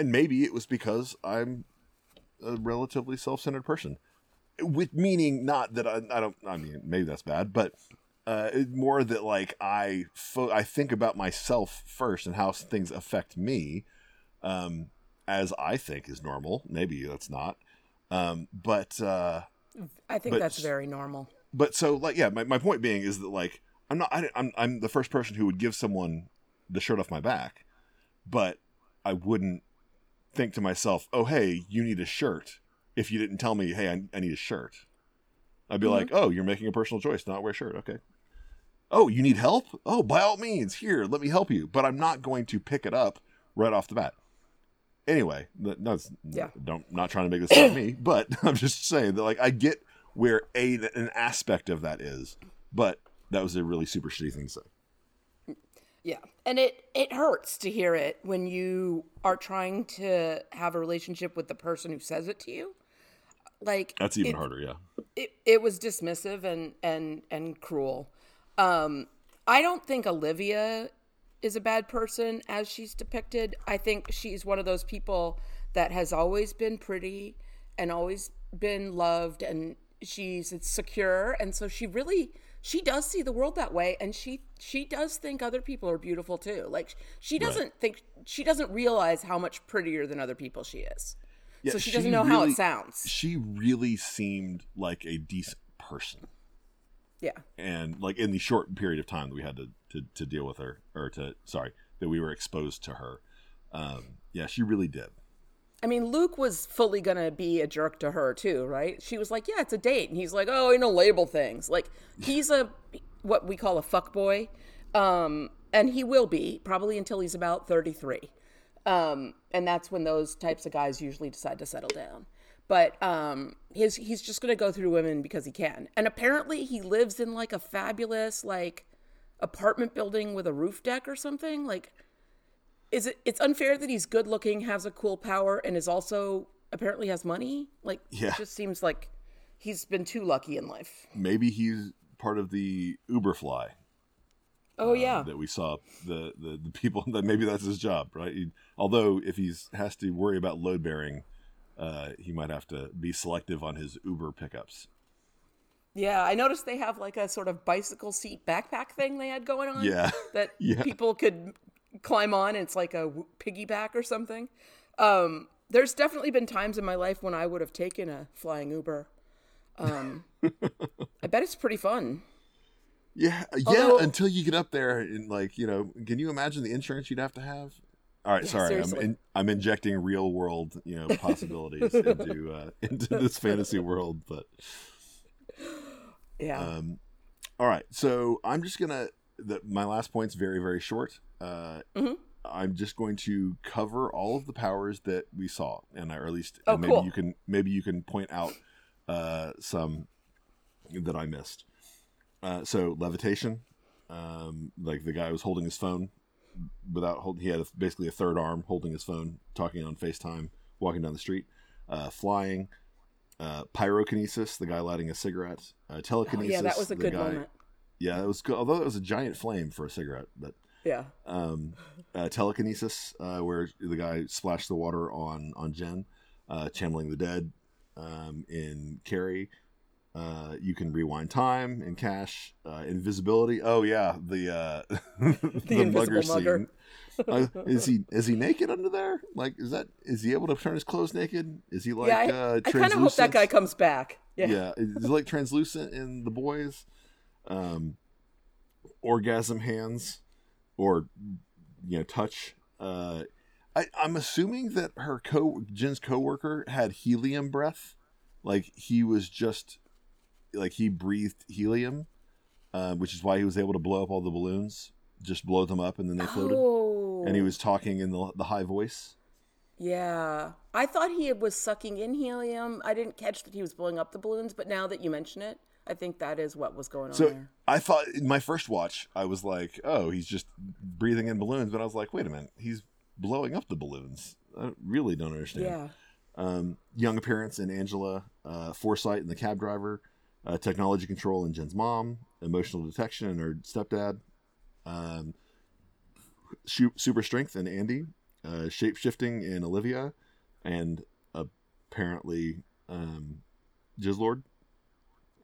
maybe it was because I'm a relatively self-centered person. With meaning, not that I don't. I mean, maybe that's bad, but more that like I think about myself first and how things affect me, as I think is normal. Maybe that's not, but I think that's very normal. But so, like, yeah, my point being is that, like, I'm the first person who would give someone the shirt off my back, but I wouldn't think to myself, "Oh, hey, you need a shirt." If you didn't tell me, hey, I need a shirt, I'd be like, oh, you're making a personal choice to not wear a shirt. Okay. Oh, you need help? Oh, by all means, here, let me help you. But I'm not going to pick it up right off the bat. Anyway, not trying to make this about me, but I'm just saying that, like, I get where an aspect of that is, but that was a really super shitty thing to say. Yeah. And it hurts to hear it when you are trying to have a relationship with the person who says it to you. Like, that's even harder. Yeah. It was dismissive and cruel. I don't think Olivia is a bad person as she's depicted. I think she's one of those people that has always been pretty and always been loved, and she's secure. And so she does see the world that way. And she does think other people are beautiful too. Like, she doesn't think, she doesn't realize how much prettier than other people she is. Yeah, so she doesn't know how it sounds. She really seemed like a decent person. Yeah. And like, in the short period of time that we had to deal with her, that we were exposed to her. Yeah, she really did. I mean, Luke was fully going to be a jerk to her too, right? She was like, yeah, it's a date. And he's like, oh, you know, label things. Like, he's what we call a fuckboy. And he will be probably until he's about 33. And that's when those types of guys usually decide to settle down. But he's just going to go through women because he can. And apparently he lives in like a fabulous like apartment building with a roof deck or something. Like, it's unfair that he's good looking, has a cool power, and is also apparently has money. Like, It just seems like he's been too lucky in life. Maybe he's part of the Uberfly. Oh, yeah. That we saw the people, that maybe that's his job, right? Although if he has to worry about load bearing, he might have to be selective on his Uber pickups. Yeah, I noticed they have like a sort of bicycle seat backpack thing they had going on people could climb on. And it's like a piggyback or something. There's definitely been times in my life when I would have taken a flying Uber. I bet it's pretty fun. Yeah, although, until you get up there and like, you know, can you imagine the insurance you'd have to have? All right, yeah, sorry, I'm injecting real world, you know, possibilities into this fantasy world, but yeah. All right, so I'm just gonna. My last point's very, very short. Mm-hmm. I'm just going to cover all of the powers that we saw, and you can point out some that I missed. So levitation, like the guy was holding his phone he had basically a third arm holding his phone, talking on FaceTime, walking down the street, flying, pyrokinesis, the guy lighting a cigarette, telekinesis. Oh, yeah, that was a good moment. Yeah, it was good. Although it was a giant flame for a cigarette, but yeah. Telekinesis, where the guy splashed the water on Jen, channeling the dead, in Carrie. You can rewind time and cash, invisibility. Oh yeah, the invisible mugger. Is he naked under there? Like, is he able to turn his clothes naked? Is he like I kind of hope that guy comes back. Yeah. Is he like translucent in The Boys? Orgasm hands, or you know, touch. I'm assuming that Jen's coworker had helium breath, like he was just. Like he breathed helium, which is why he was able to blow up all the balloons. Just blow them up, and then they floated. Oh. And he was talking in the high voice. Yeah, I thought he was sucking in helium. I didn't catch that he was blowing up the balloons, but now that you mention it, I think that is what was going on. So there. I thought in my first watch, I was like, "Oh, he's just breathing in balloons," but I was like, "Wait a minute, he's blowing up the balloons." I really don't understand. Yeah. Young appearance in Angela, foresight in the cab driver. Technology control in Jen's mom, emotional detection in her stepdad, super strength in Andy, shape-shifting in Olivia, and apparently Jizlord.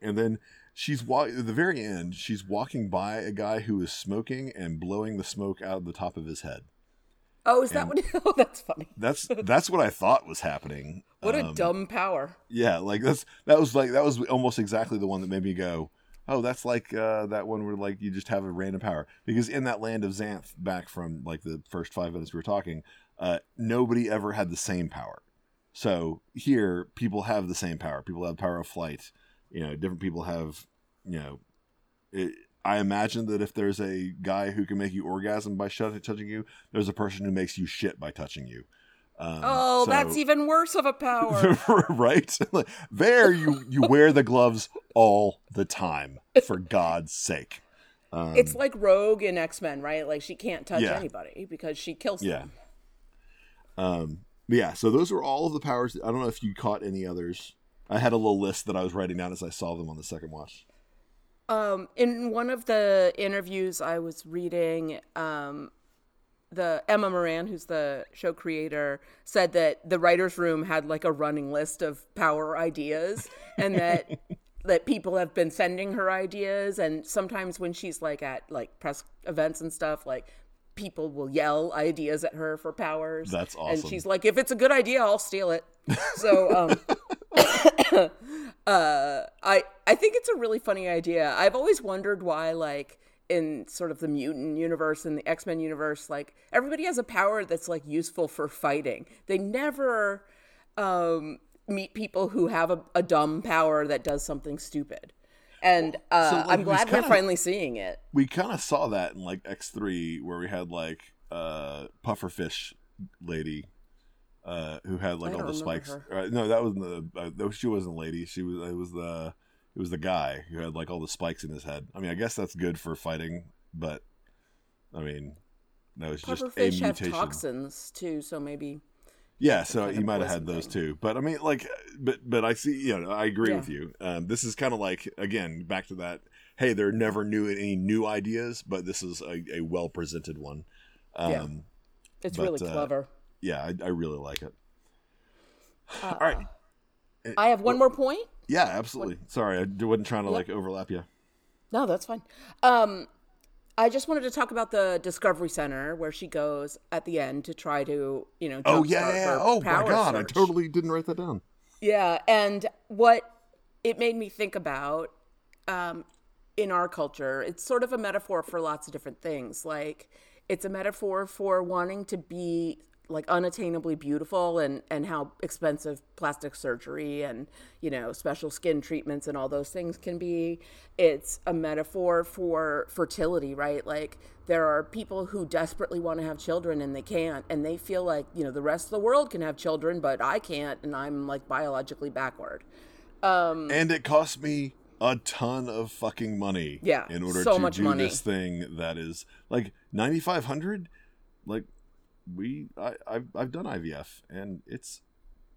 And then at the very end, she's walking by a guy who is smoking and blowing the smoke out of the top of his head. Oh, oh, that's funny. That's what I thought was happening. What a dumb power. Yeah, like that was almost exactly the one that made me go, oh, that's like that one where like you just have a random power. Because in that land of Xanth, back from like the first 5 minutes we were talking, nobody ever had the same power. So here, people have the same power. People have power of flight. You know, different people have. You know, I imagine that if there's a guy who can make you orgasm by touching you, there's a person who makes you shit by touching you. That's even worse of a power. Right? There, you wear the gloves all the time, for God's sake. It's like Rogue in X-Men, right? Like, she can't touch anybody because she kills them. So those were all of the powers. I don't know if you caught any others. I had a little list that I was writing down as I saw them on the second watch. In one of the interviews I was reading, the Emma Moran, who's the show creator, said that the writer's room had like a running list of power ideas and that that people have been sending her ideas. And sometimes when she's like at like press events and stuff, like people will yell ideas at her for powers. That's awesome. And she's like, if it's a good idea, I'll steal it. So I think it's a really funny idea. I've always wondered why, like, in sort of the mutant universe and the X-Men universe, like everybody has a power that's like useful for fighting. They never meet people who have a dumb power that does something stupid. And I'm glad we're finally seeing it. We kind of saw that in like X3 where we had like pufferfish lady who had like all the spikes. No, that wasn't the. She wasn't a lady. She was. It was the. It was the guy who had like all the spikes in his head. I mean, I guess that's good for fighting, but I mean, that was just a mutation. Pufferfish have toxins too, so maybe. Yeah, so he might have had those too. But I mean, like, but I see, you know, I agree with you. This is kind of like, again, back to that. Hey, there are never any new ideas, but this is a well presented one. It's really clever. Yeah, I really like it. All right. I have one more point. Yeah, absolutely. Sorry, I wasn't trying to like overlap you. No, that's fine. I just wanted to talk about the Discovery Center where she goes at the end to try to, you know, oh my God, search. I totally didn't write that down. Yeah, and what it made me think about in our culture, it's sort of a metaphor for lots of different things. Like it's a metaphor for wanting to be like unattainably beautiful and how expensive plastic surgery and, you know, special skin treatments and all those things can be. It's a metaphor for fertility, right? Like there are people who desperately want to have children and they can't, and they feel like, you know, the rest of the world can have children, but I can't, and I'm like biologically backward. And it cost me a ton of fucking money in order to do this thing that is like $9,500, like, I've done IVF and it's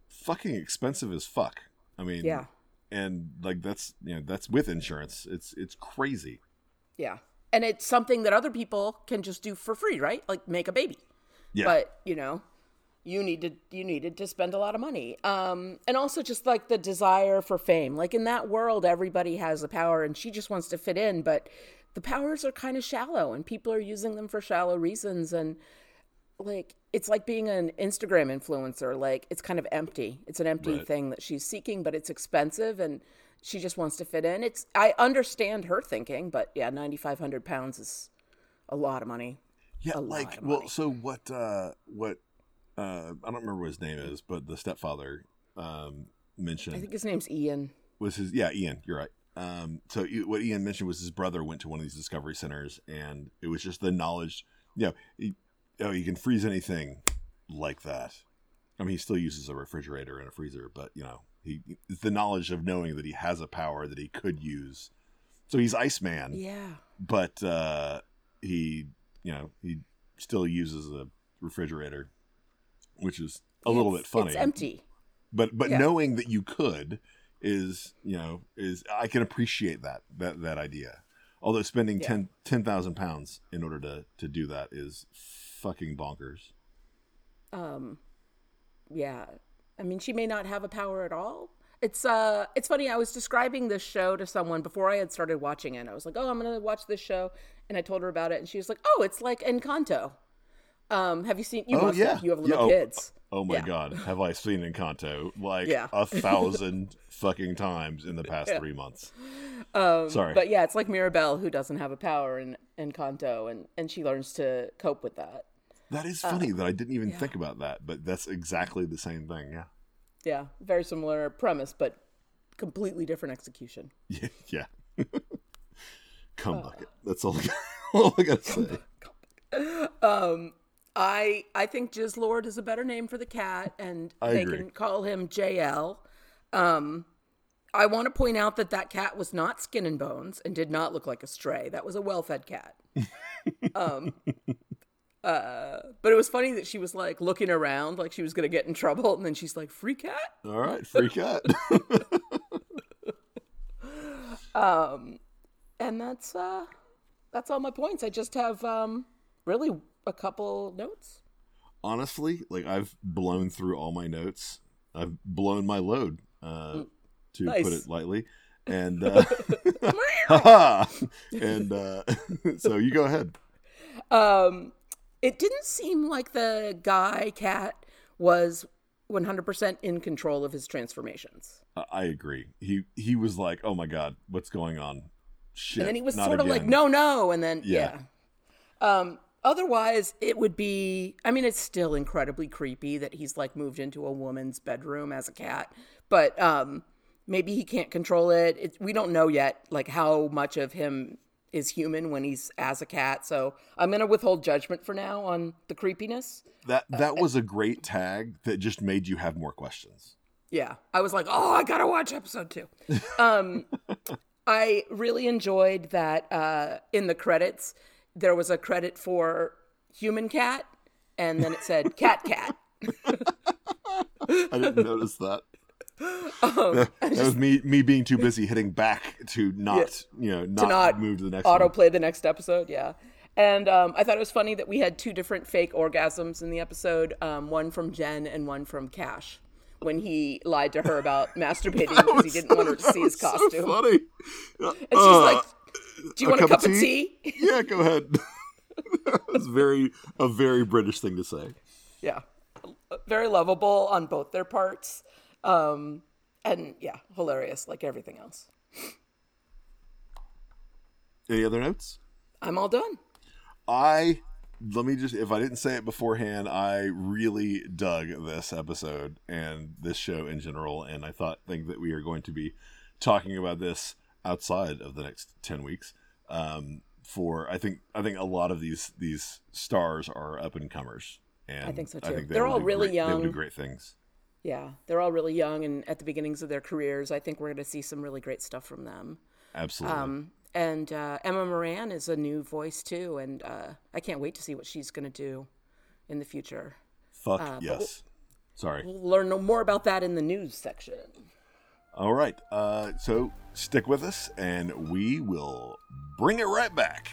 fucking expensive as fuck. I mean, and like that's, you know, that's with insurance. It's crazy. Yeah, and it's something that other people can just do for free, right? Like make a baby. Yeah. But you know, you needed to spend a lot of money. And also just like the desire for fame. Like in that world, everybody has the power, and she just wants to fit in. But the powers are kind of shallow, and people are using them for shallow reasons, and like it's like being an Instagram influencer. Like it's kind of empty. It's an empty thing that she's seeking, but it's expensive and she just wants to fit in. It's I understand her thinking, but yeah, 9,500 pounds is a lot of money. Yeah, like well, so what I don't remember what his name is, but the stepfather mentioned. I think his name's Ian. Ian, you're right. So what Ian mentioned was his brother went to one of these Discovery Centers, and it was just the knowledge, you know, you can freeze anything like that. I mean, he still uses a refrigerator and a freezer, but, you know, it's the knowledge of knowing that he has a power that he could use. So he's Iceman. Yeah. But he still uses a refrigerator, which is a little bit funny. It's empty. But knowing that you could is I can appreciate that idea. Although spending 10,000 pounds in order to do that is fucking bonkers. Yeah. I mean, she may not have a power at all. It's funny. I was describing this show to someone before I had started watching it. I was like, oh, I'm going to watch this show. And I told her about it. And she was like, oh, it's like Encanto. Have you seen? You have little kids. Oh my God. Have I seen Encanto like 1,000 fucking times in the past 3 months? Sorry. But yeah, it's like Mirabelle who doesn't have a power in Encanto and she learns to cope with that. That is funny that I didn't even think about that, but that's exactly the same thing, yeah. Yeah, very similar premise, but completely different execution. Yeah. Yeah. Cum bucket. That's all I got to say. I think Jizz Lord is a better name for the cat, and they can call him JL. I want to point out that cat was not skin and bones and did not look like a stray. That was a well-fed cat. But it was funny that she was like looking around like she was going to get in trouble. And then she's like, free cat. All right. Free cat. And that's all my points. I just have, really a couple notes. Honestly, like I've blown through all my notes. I've blown my load, to nice. Put it lightly. And, and, so you go ahead. It didn't seem like the guy cat was 100% in control of his transformations. I agree. He was like, oh my God, what's going on? Shit. And then he was sort of like, no. And then, yeah. Otherwise it would be, I mean, it's still incredibly creepy that he's like moved into a woman's bedroom as a cat, but, maybe he can't control it. We don't know yet, like how much of him is human when he's as a cat. So I'm going to withhold judgment for now on the creepiness. That was a great tag that just made you have more questions. Yeah. I was like, oh, I got to watch episode 2. I really enjoyed that in the credits, there was a credit for human cat. And then it said cat. I didn't notice that. That was me being too busy hitting back to not move to the next autoplay one. The next episode, yeah. And I thought it was funny that we had two different fake orgasms in the episode, one from Jen and one from Cash, when he lied to her about masturbating because he didn't want her to see his costume. So funny. And she's like, do you want a cup of tea? Yeah, go ahead. That was a very British thing to say. Yeah. Very lovable on both their parts. And yeah, hilarious, like everything else. Any other notes? I'm all done. If I didn't say it beforehand, I really dug this episode and this show in general. And I think that we are going to be talking about this outside of the next 10 weeks. I think a lot of these stars are up and comers. And I think so too. I think they're all really young. They would do great things. Yeah, they're all really young and at the beginnings of their careers. I think we're going to see some really great stuff from them. Absolutely. And Emma Moran is a new voice, too. And I can't wait to see what she's going to do in the future. Fuck yes. We'll learn more about that in the news section. All right. So stick with us, and we will bring it right back.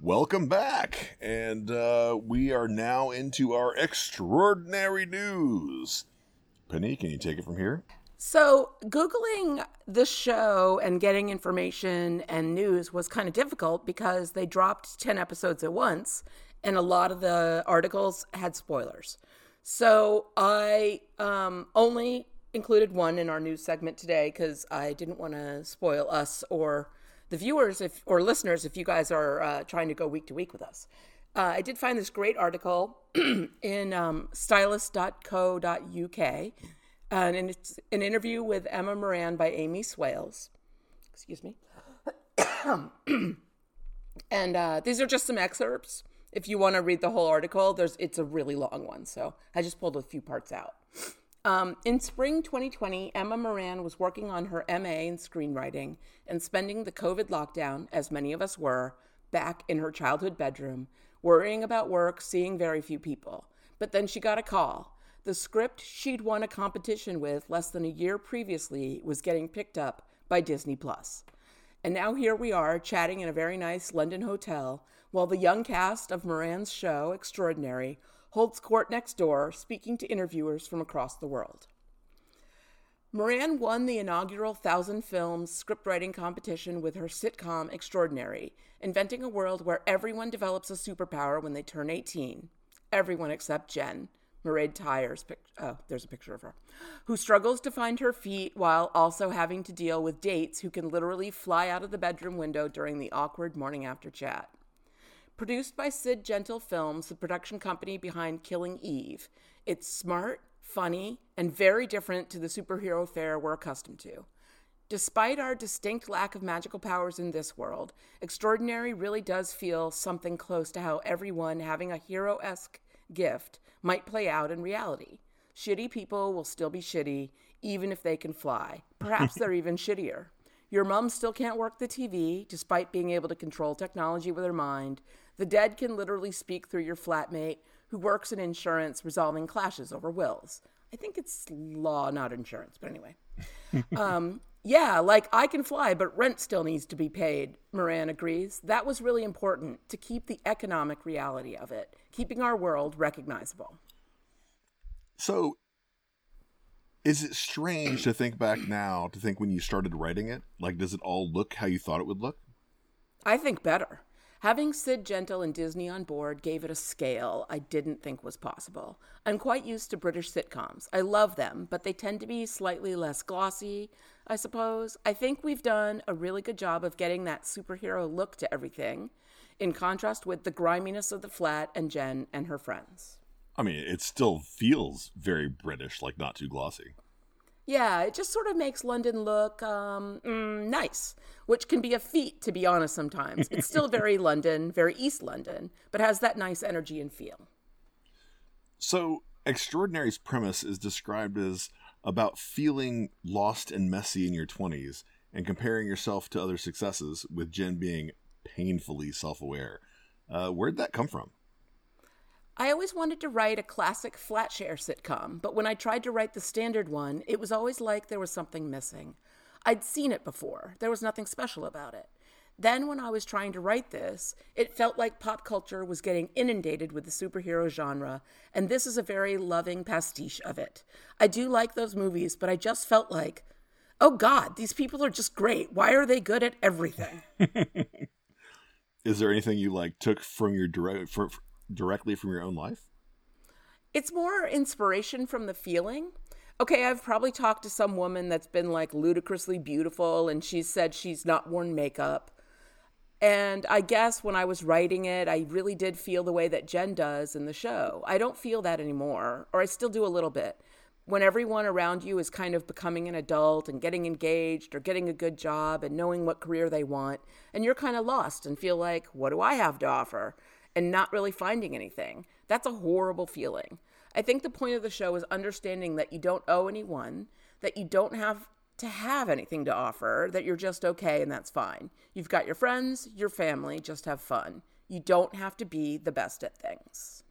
Welcome back, and we are now into our extraordinary news. Penny, can you take it from here? So Googling the show and getting information and news was kind of difficult because they dropped 10 episodes at once, and a lot of the articles had spoilers. So I only included one in our news segment today because I didn't want to spoil us or the viewers or listeners, if you guys are trying to go week to week with us. I did find this great article in stylist.co.uk, and it's an interview with Emma Moran by Amy Swales. Excuse me. And these are just some excerpts. If you want to read the whole article, it's a really long one, so I just pulled a few parts out. In spring 2020, Emma Moran was working on her MA in screenwriting and spending the COVID lockdown, as many of us were, back in her childhood bedroom, worrying about work, seeing very few people. But then she got a call. The script she'd won a competition with less than a year previously was getting picked up by Disney Plus. And now here we are chatting in a very nice London hotel while the young cast of Moran's show, Extraordinary, holds court next door, speaking to interviewers from across the world. Moran won the inaugural 1,000 Films scriptwriting competition with her sitcom Extraordinary, inventing a world where everyone develops a superpower when they turn 18. Everyone except Jen, Mairead Tyers, oh, there's a picture of her, who struggles to find her feet while also having to deal with dates who can literally fly out of the bedroom window during the awkward morning after chat. Produced by Sid Gentle Films, the production company behind Killing Eve, it's smart, funny, and very different to the superhero fare we're accustomed to. Despite our distinct lack of magical powers in this world, Extraordinary really does feel something close to how everyone having a hero-esque gift might play out in reality. Shitty people will still be shitty, even if they can fly. Perhaps they're even shittier. Your mom still can't work the TV, despite being able to control technology with her mind. The dead can literally speak through your flatmate, who works in insurance, resolving clashes over wills. I think it's law, not insurance, but anyway. Yeah, like, I can fly, but rent still needs to be paid, Moran agrees. That was really important to keep the economic reality of it, keeping our world recognizable. So, is it strange to think back now, to think when you started writing it? Like, does it all look how you thought it would look? I think better. Having Sid Gentle and Disney on board gave it a scale I didn't think was possible. I'm quite used to British sitcoms. I love them, but they tend to be slightly less glossy, I suppose. I think we've done a really good job of getting that superhero look to everything, in contrast with the griminess of the flat and Jen and her friends. I mean, it still feels very British, like not too glossy. Yeah, it just sort of makes London look nice, which can be a feat, to be honest, sometimes. It's still very London, very East London, but has that nice energy and feel. So, Extraordinary's premise is described as about feeling lost and messy in your 20s and comparing yourself to other successes, with Jen being painfully self-aware. Where'd that come from? I always wanted to write a classic flatshare sitcom, but when I tried to write the standard one, it was always like there was something missing. I'd seen it before. There was nothing special about it. Then when I was trying to write this, it felt like pop culture was getting inundated with the superhero genre, and this is a very loving pastiche of it. I do like those movies, but I just felt like, oh God, these people are just great. Why are they good at everything? Is there anything you like took from your directly from your own life? It's more inspiration from the feeling. Okay, I've probably talked to some woman that's been like ludicrously beautiful and she said she's not worn makeup. And I guess when I was writing it, I really did feel the way that Jen does in the show. I don't feel that anymore, or I still do a little bit. When everyone around you is kind of becoming an adult and getting engaged or getting a good job and knowing what career they want, and you're kind of lost and feel like, what do I have to offer? And not really finding anything. That's a horrible feeling. I think the point of the show is understanding that you don't owe anyone, that you don't have to have anything to offer, that you're just okay and that's fine. You've got your friends, your family, just have fun. You don't have to be the best at things.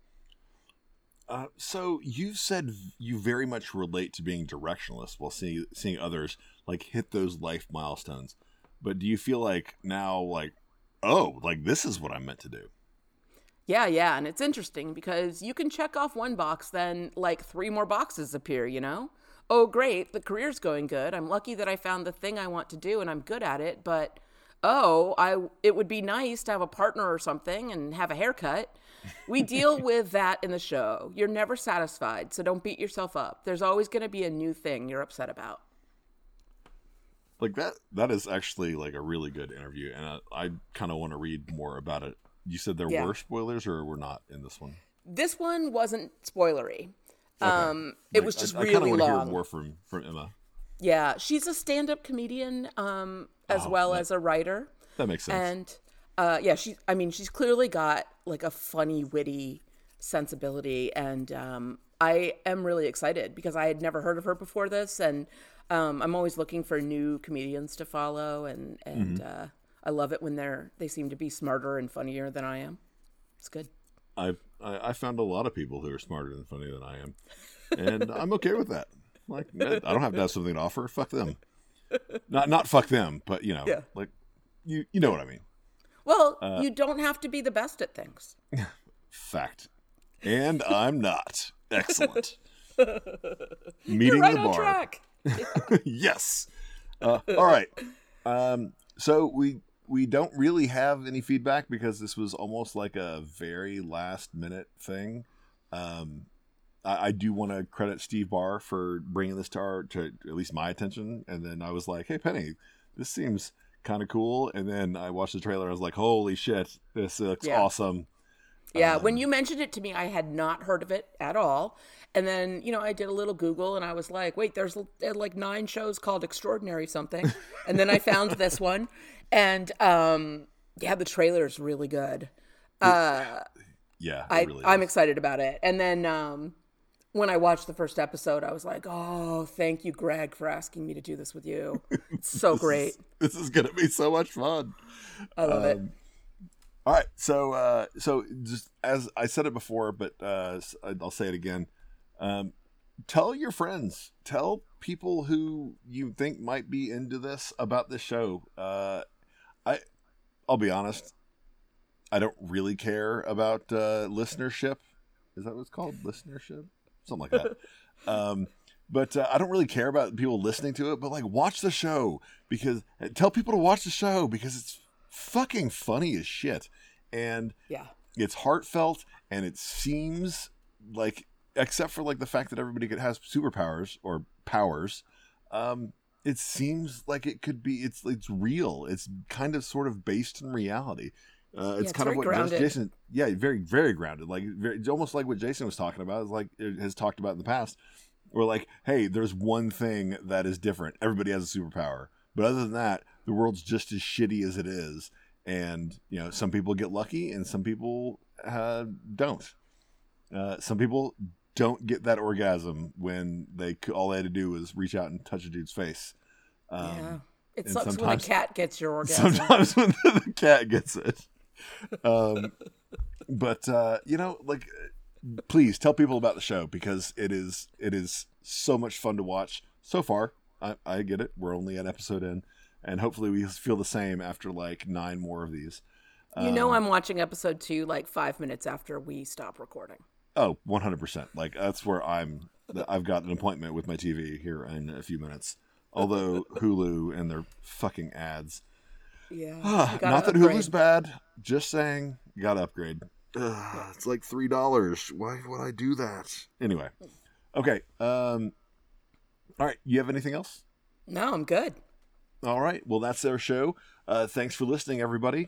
So you've said you very much relate to being directionless while seeing others like hit those life milestones. But do you feel like now, like, oh, like this is what I'm meant to do? Yeah, and it's interesting because you can check off one box, then like three more boxes appear, you know? Oh, great, the career's going good. I'm lucky that I found the thing I want to do and I'm good at it, but it would be nice to have a partner or something and have a haircut. We deal with that in the show. You're never satisfied, so don't beat yourself up. There's always going to be a new thing you're upset about. Like that is actually like a really good interview, and I kind of want to read more about it. You said there were spoilers or were not in this one? This one wasn't spoilery. Okay. It was just really long. I kind of want to hear more from Emma. Yeah, she's a stand-up comedian as a writer. That makes sense. And she's clearly got like a funny, witty sensibility. And I am really excited because I had never heard of her before this. And I'm always looking for new comedians to follow and mm-hmm. I love it when they seem to be smarter and funnier than I am. It's good. I found a lot of people who are smarter and funnier than I am, and I'm okay with that. Like, I don't have to have something to offer. Fuck them. Not fuck them, but you know, like you know what I mean. Well, you don't have to be the best at things. Fact, and I'm not. Excellent. Meeting you're right the on bar. Track. Yes. All right. So we don't really have any feedback because this was almost like a very last minute thing. I do want to credit Steve Barr for bringing this to at least my attention. And then I was like, hey, Penny, this seems kind of cool. And then I watched the trailer. I was like, holy shit, this looks awesome. Yeah, when you mentioned it to me, I had not heard of it at all. And then, you know, I did a little Google and I was like, wait, there's like 9 shows called Extraordinary something. And then I found this one. And, yeah, the trailer is really good. Yeah, really I'm excited about it. And then when I watched the first episode, I was like, oh, thank you, Greg, for asking me to do this with you. It's so great. This is going to be so much fun. I love it. All right, so just as I said it before, but I'll say it again. Tell your friends, tell people who you think might be into this about this show. I'll be honest, I don't really care about listenership. Is that what it's called? Listenership, something like that. But I don't really care about people listening to it. But like, watch the show because tell people to watch the show because it's fucking funny as shit, and it's heartfelt, and it seems like, except for like the fact that everybody has superpowers or powers, it seems like it could be. It's real. It's kind of sort of based in reality. It's kind of what Jason, very very grounded. Like it's almost like what Jason was talking about. It's like it has talked about in the past. We're like, hey, there's one thing that is different. Everybody has a superpower, but other than that, the world's just as shitty as it is. And, you know, some people get lucky and some people don't. Some people don't get that orgasm when all they had to do was reach out and touch a dude's face. It sucks when the cat gets your orgasm. Sometimes when the cat gets it. But you know, like, please tell people about the show because it is so much fun to watch so far. I get it. We're only an episode in. And hopefully we feel the same after like 9 more of these. You know, I'm watching episode 2 like 5 minutes after we stop recording. Oh, 100%. Like that's where I've got an appointment with my TV here in a few minutes. Although Hulu and their fucking ads. Yeah. Not that Hulu's bad. Just saying, you got to upgrade. It's like $3. Why would I do that? Anyway. Okay. All right. You have anything else? No, I'm good. All right. Well, that's our show. Thanks for listening, everybody.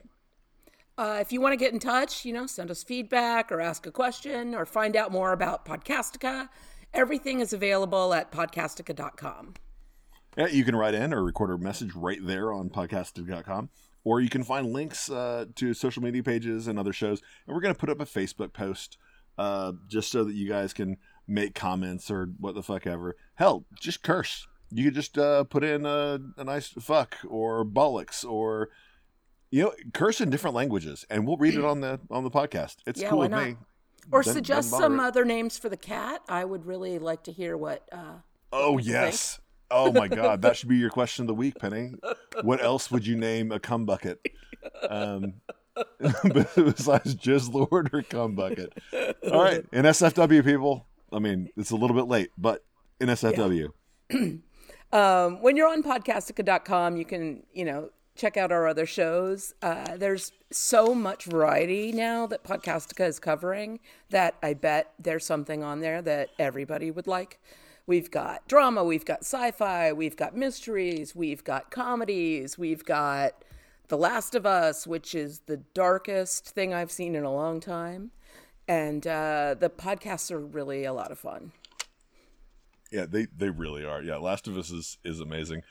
If you want to get in touch, you know, send us feedback or ask a question or find out more about Podcastica. Everything is available at podcastica.com. Yeah, you can write in or record a message right there on podcastica.com. Or you can find links to social media pages and other shows. And we're going to put up a Facebook post just so that you guys can make comments or what the fuck ever. Hell, just curse. You could just put in a nice fuck or bollocks or, you know, curse in different languages, and we'll read it on the podcast. It's cool with me. Or suggest some other names for the cat. I would really like to hear what. Oh yes! Think. Oh my God, that should be your question of the week, Penny. What else would you name a cum bucket? Besides Jizz Lord or cum bucket. All right, NSFW people. I mean, it's a little bit late, but NSFW. Yeah. When you're on podcastica.com, you can, you know, check out our other shows. There's so much variety now that Podcastica is covering that I bet there's something on there that everybody would like. We've got drama, we've got sci-fi, we've got mysteries, we've got comedies, we've got The Last of Us, which is the darkest thing I've seen in a long time. And the podcasts are really a lot of fun. Yeah, they really are. Yeah, Last of Us is amazing.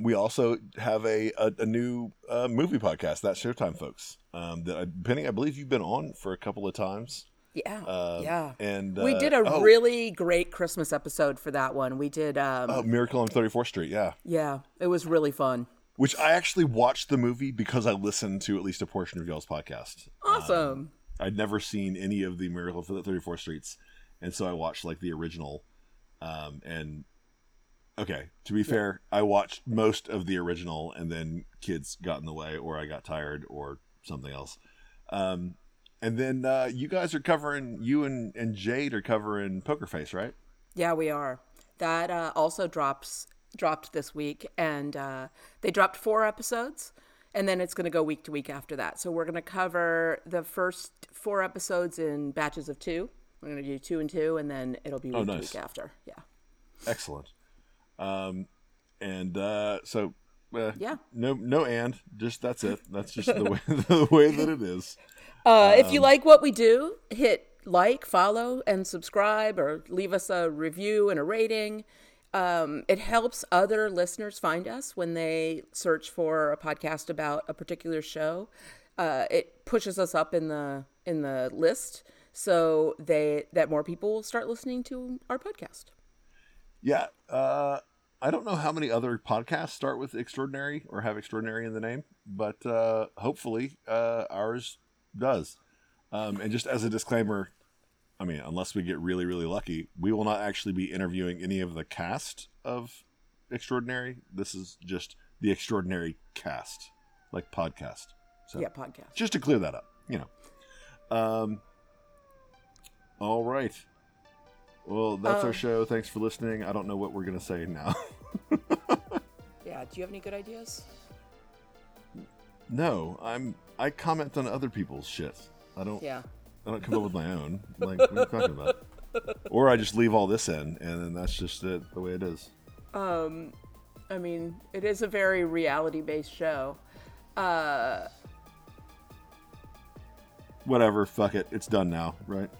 We also have a new movie podcast, That's Showtime, folks. Penny, I believe you've been on for a couple of times. Yeah, yeah. And we did a really great Christmas episode for that one. We did Miracle on 34th Street, yeah. Yeah, it was really fun. Which I actually watched the movie because I listened to at least a portion of y'all's podcast. Awesome. I'd never seen any of the Miracle on 34th Streets, and so I watched like the original. And okay, to be fair, I watched most of the original and then kids got in the way or I got tired or something else. And then you guys are covering, you and Jade are covering Poker Face, right? Yeah, we are. That also dropped this week, and they dropped 4 episodes and then it's going to go week to week after that. So we're going to cover the first 4 episodes in batches of 2. We're going to do 2 and 2, and then it'll be week to week after. Yeah. Excellent. Yeah. No, and just that's it. That's just the way the way that it is. If you like what we do, hit like, follow, and subscribe, or leave us a review and a rating. It helps other listeners find us when they search for a podcast about a particular show. It pushes us up in the list, so that more people will start listening to our podcast. Yeah. I don't know how many other podcasts start with Extraordinary or have Extraordinary in the name, but hopefully ours does. And just as a disclaimer, I mean, unless we get really, really lucky, we will not actually be interviewing any of the cast of Extraordinary. This is just the Extraordinary cast, like podcast. So, yeah, podcast. Just to clear that up, you know. All right. Well, that's our show. Thanks for listening. I don't know what we're going to say now. Yeah. Do you have any good ideas? No. I comment on other people's shit. I don't come up with my own. Like, what are you talking about? Or I just leave all this in, and then that's just it, the way it is. I mean, it is a very reality-based show. Whatever. Fuck it. It's done now, right?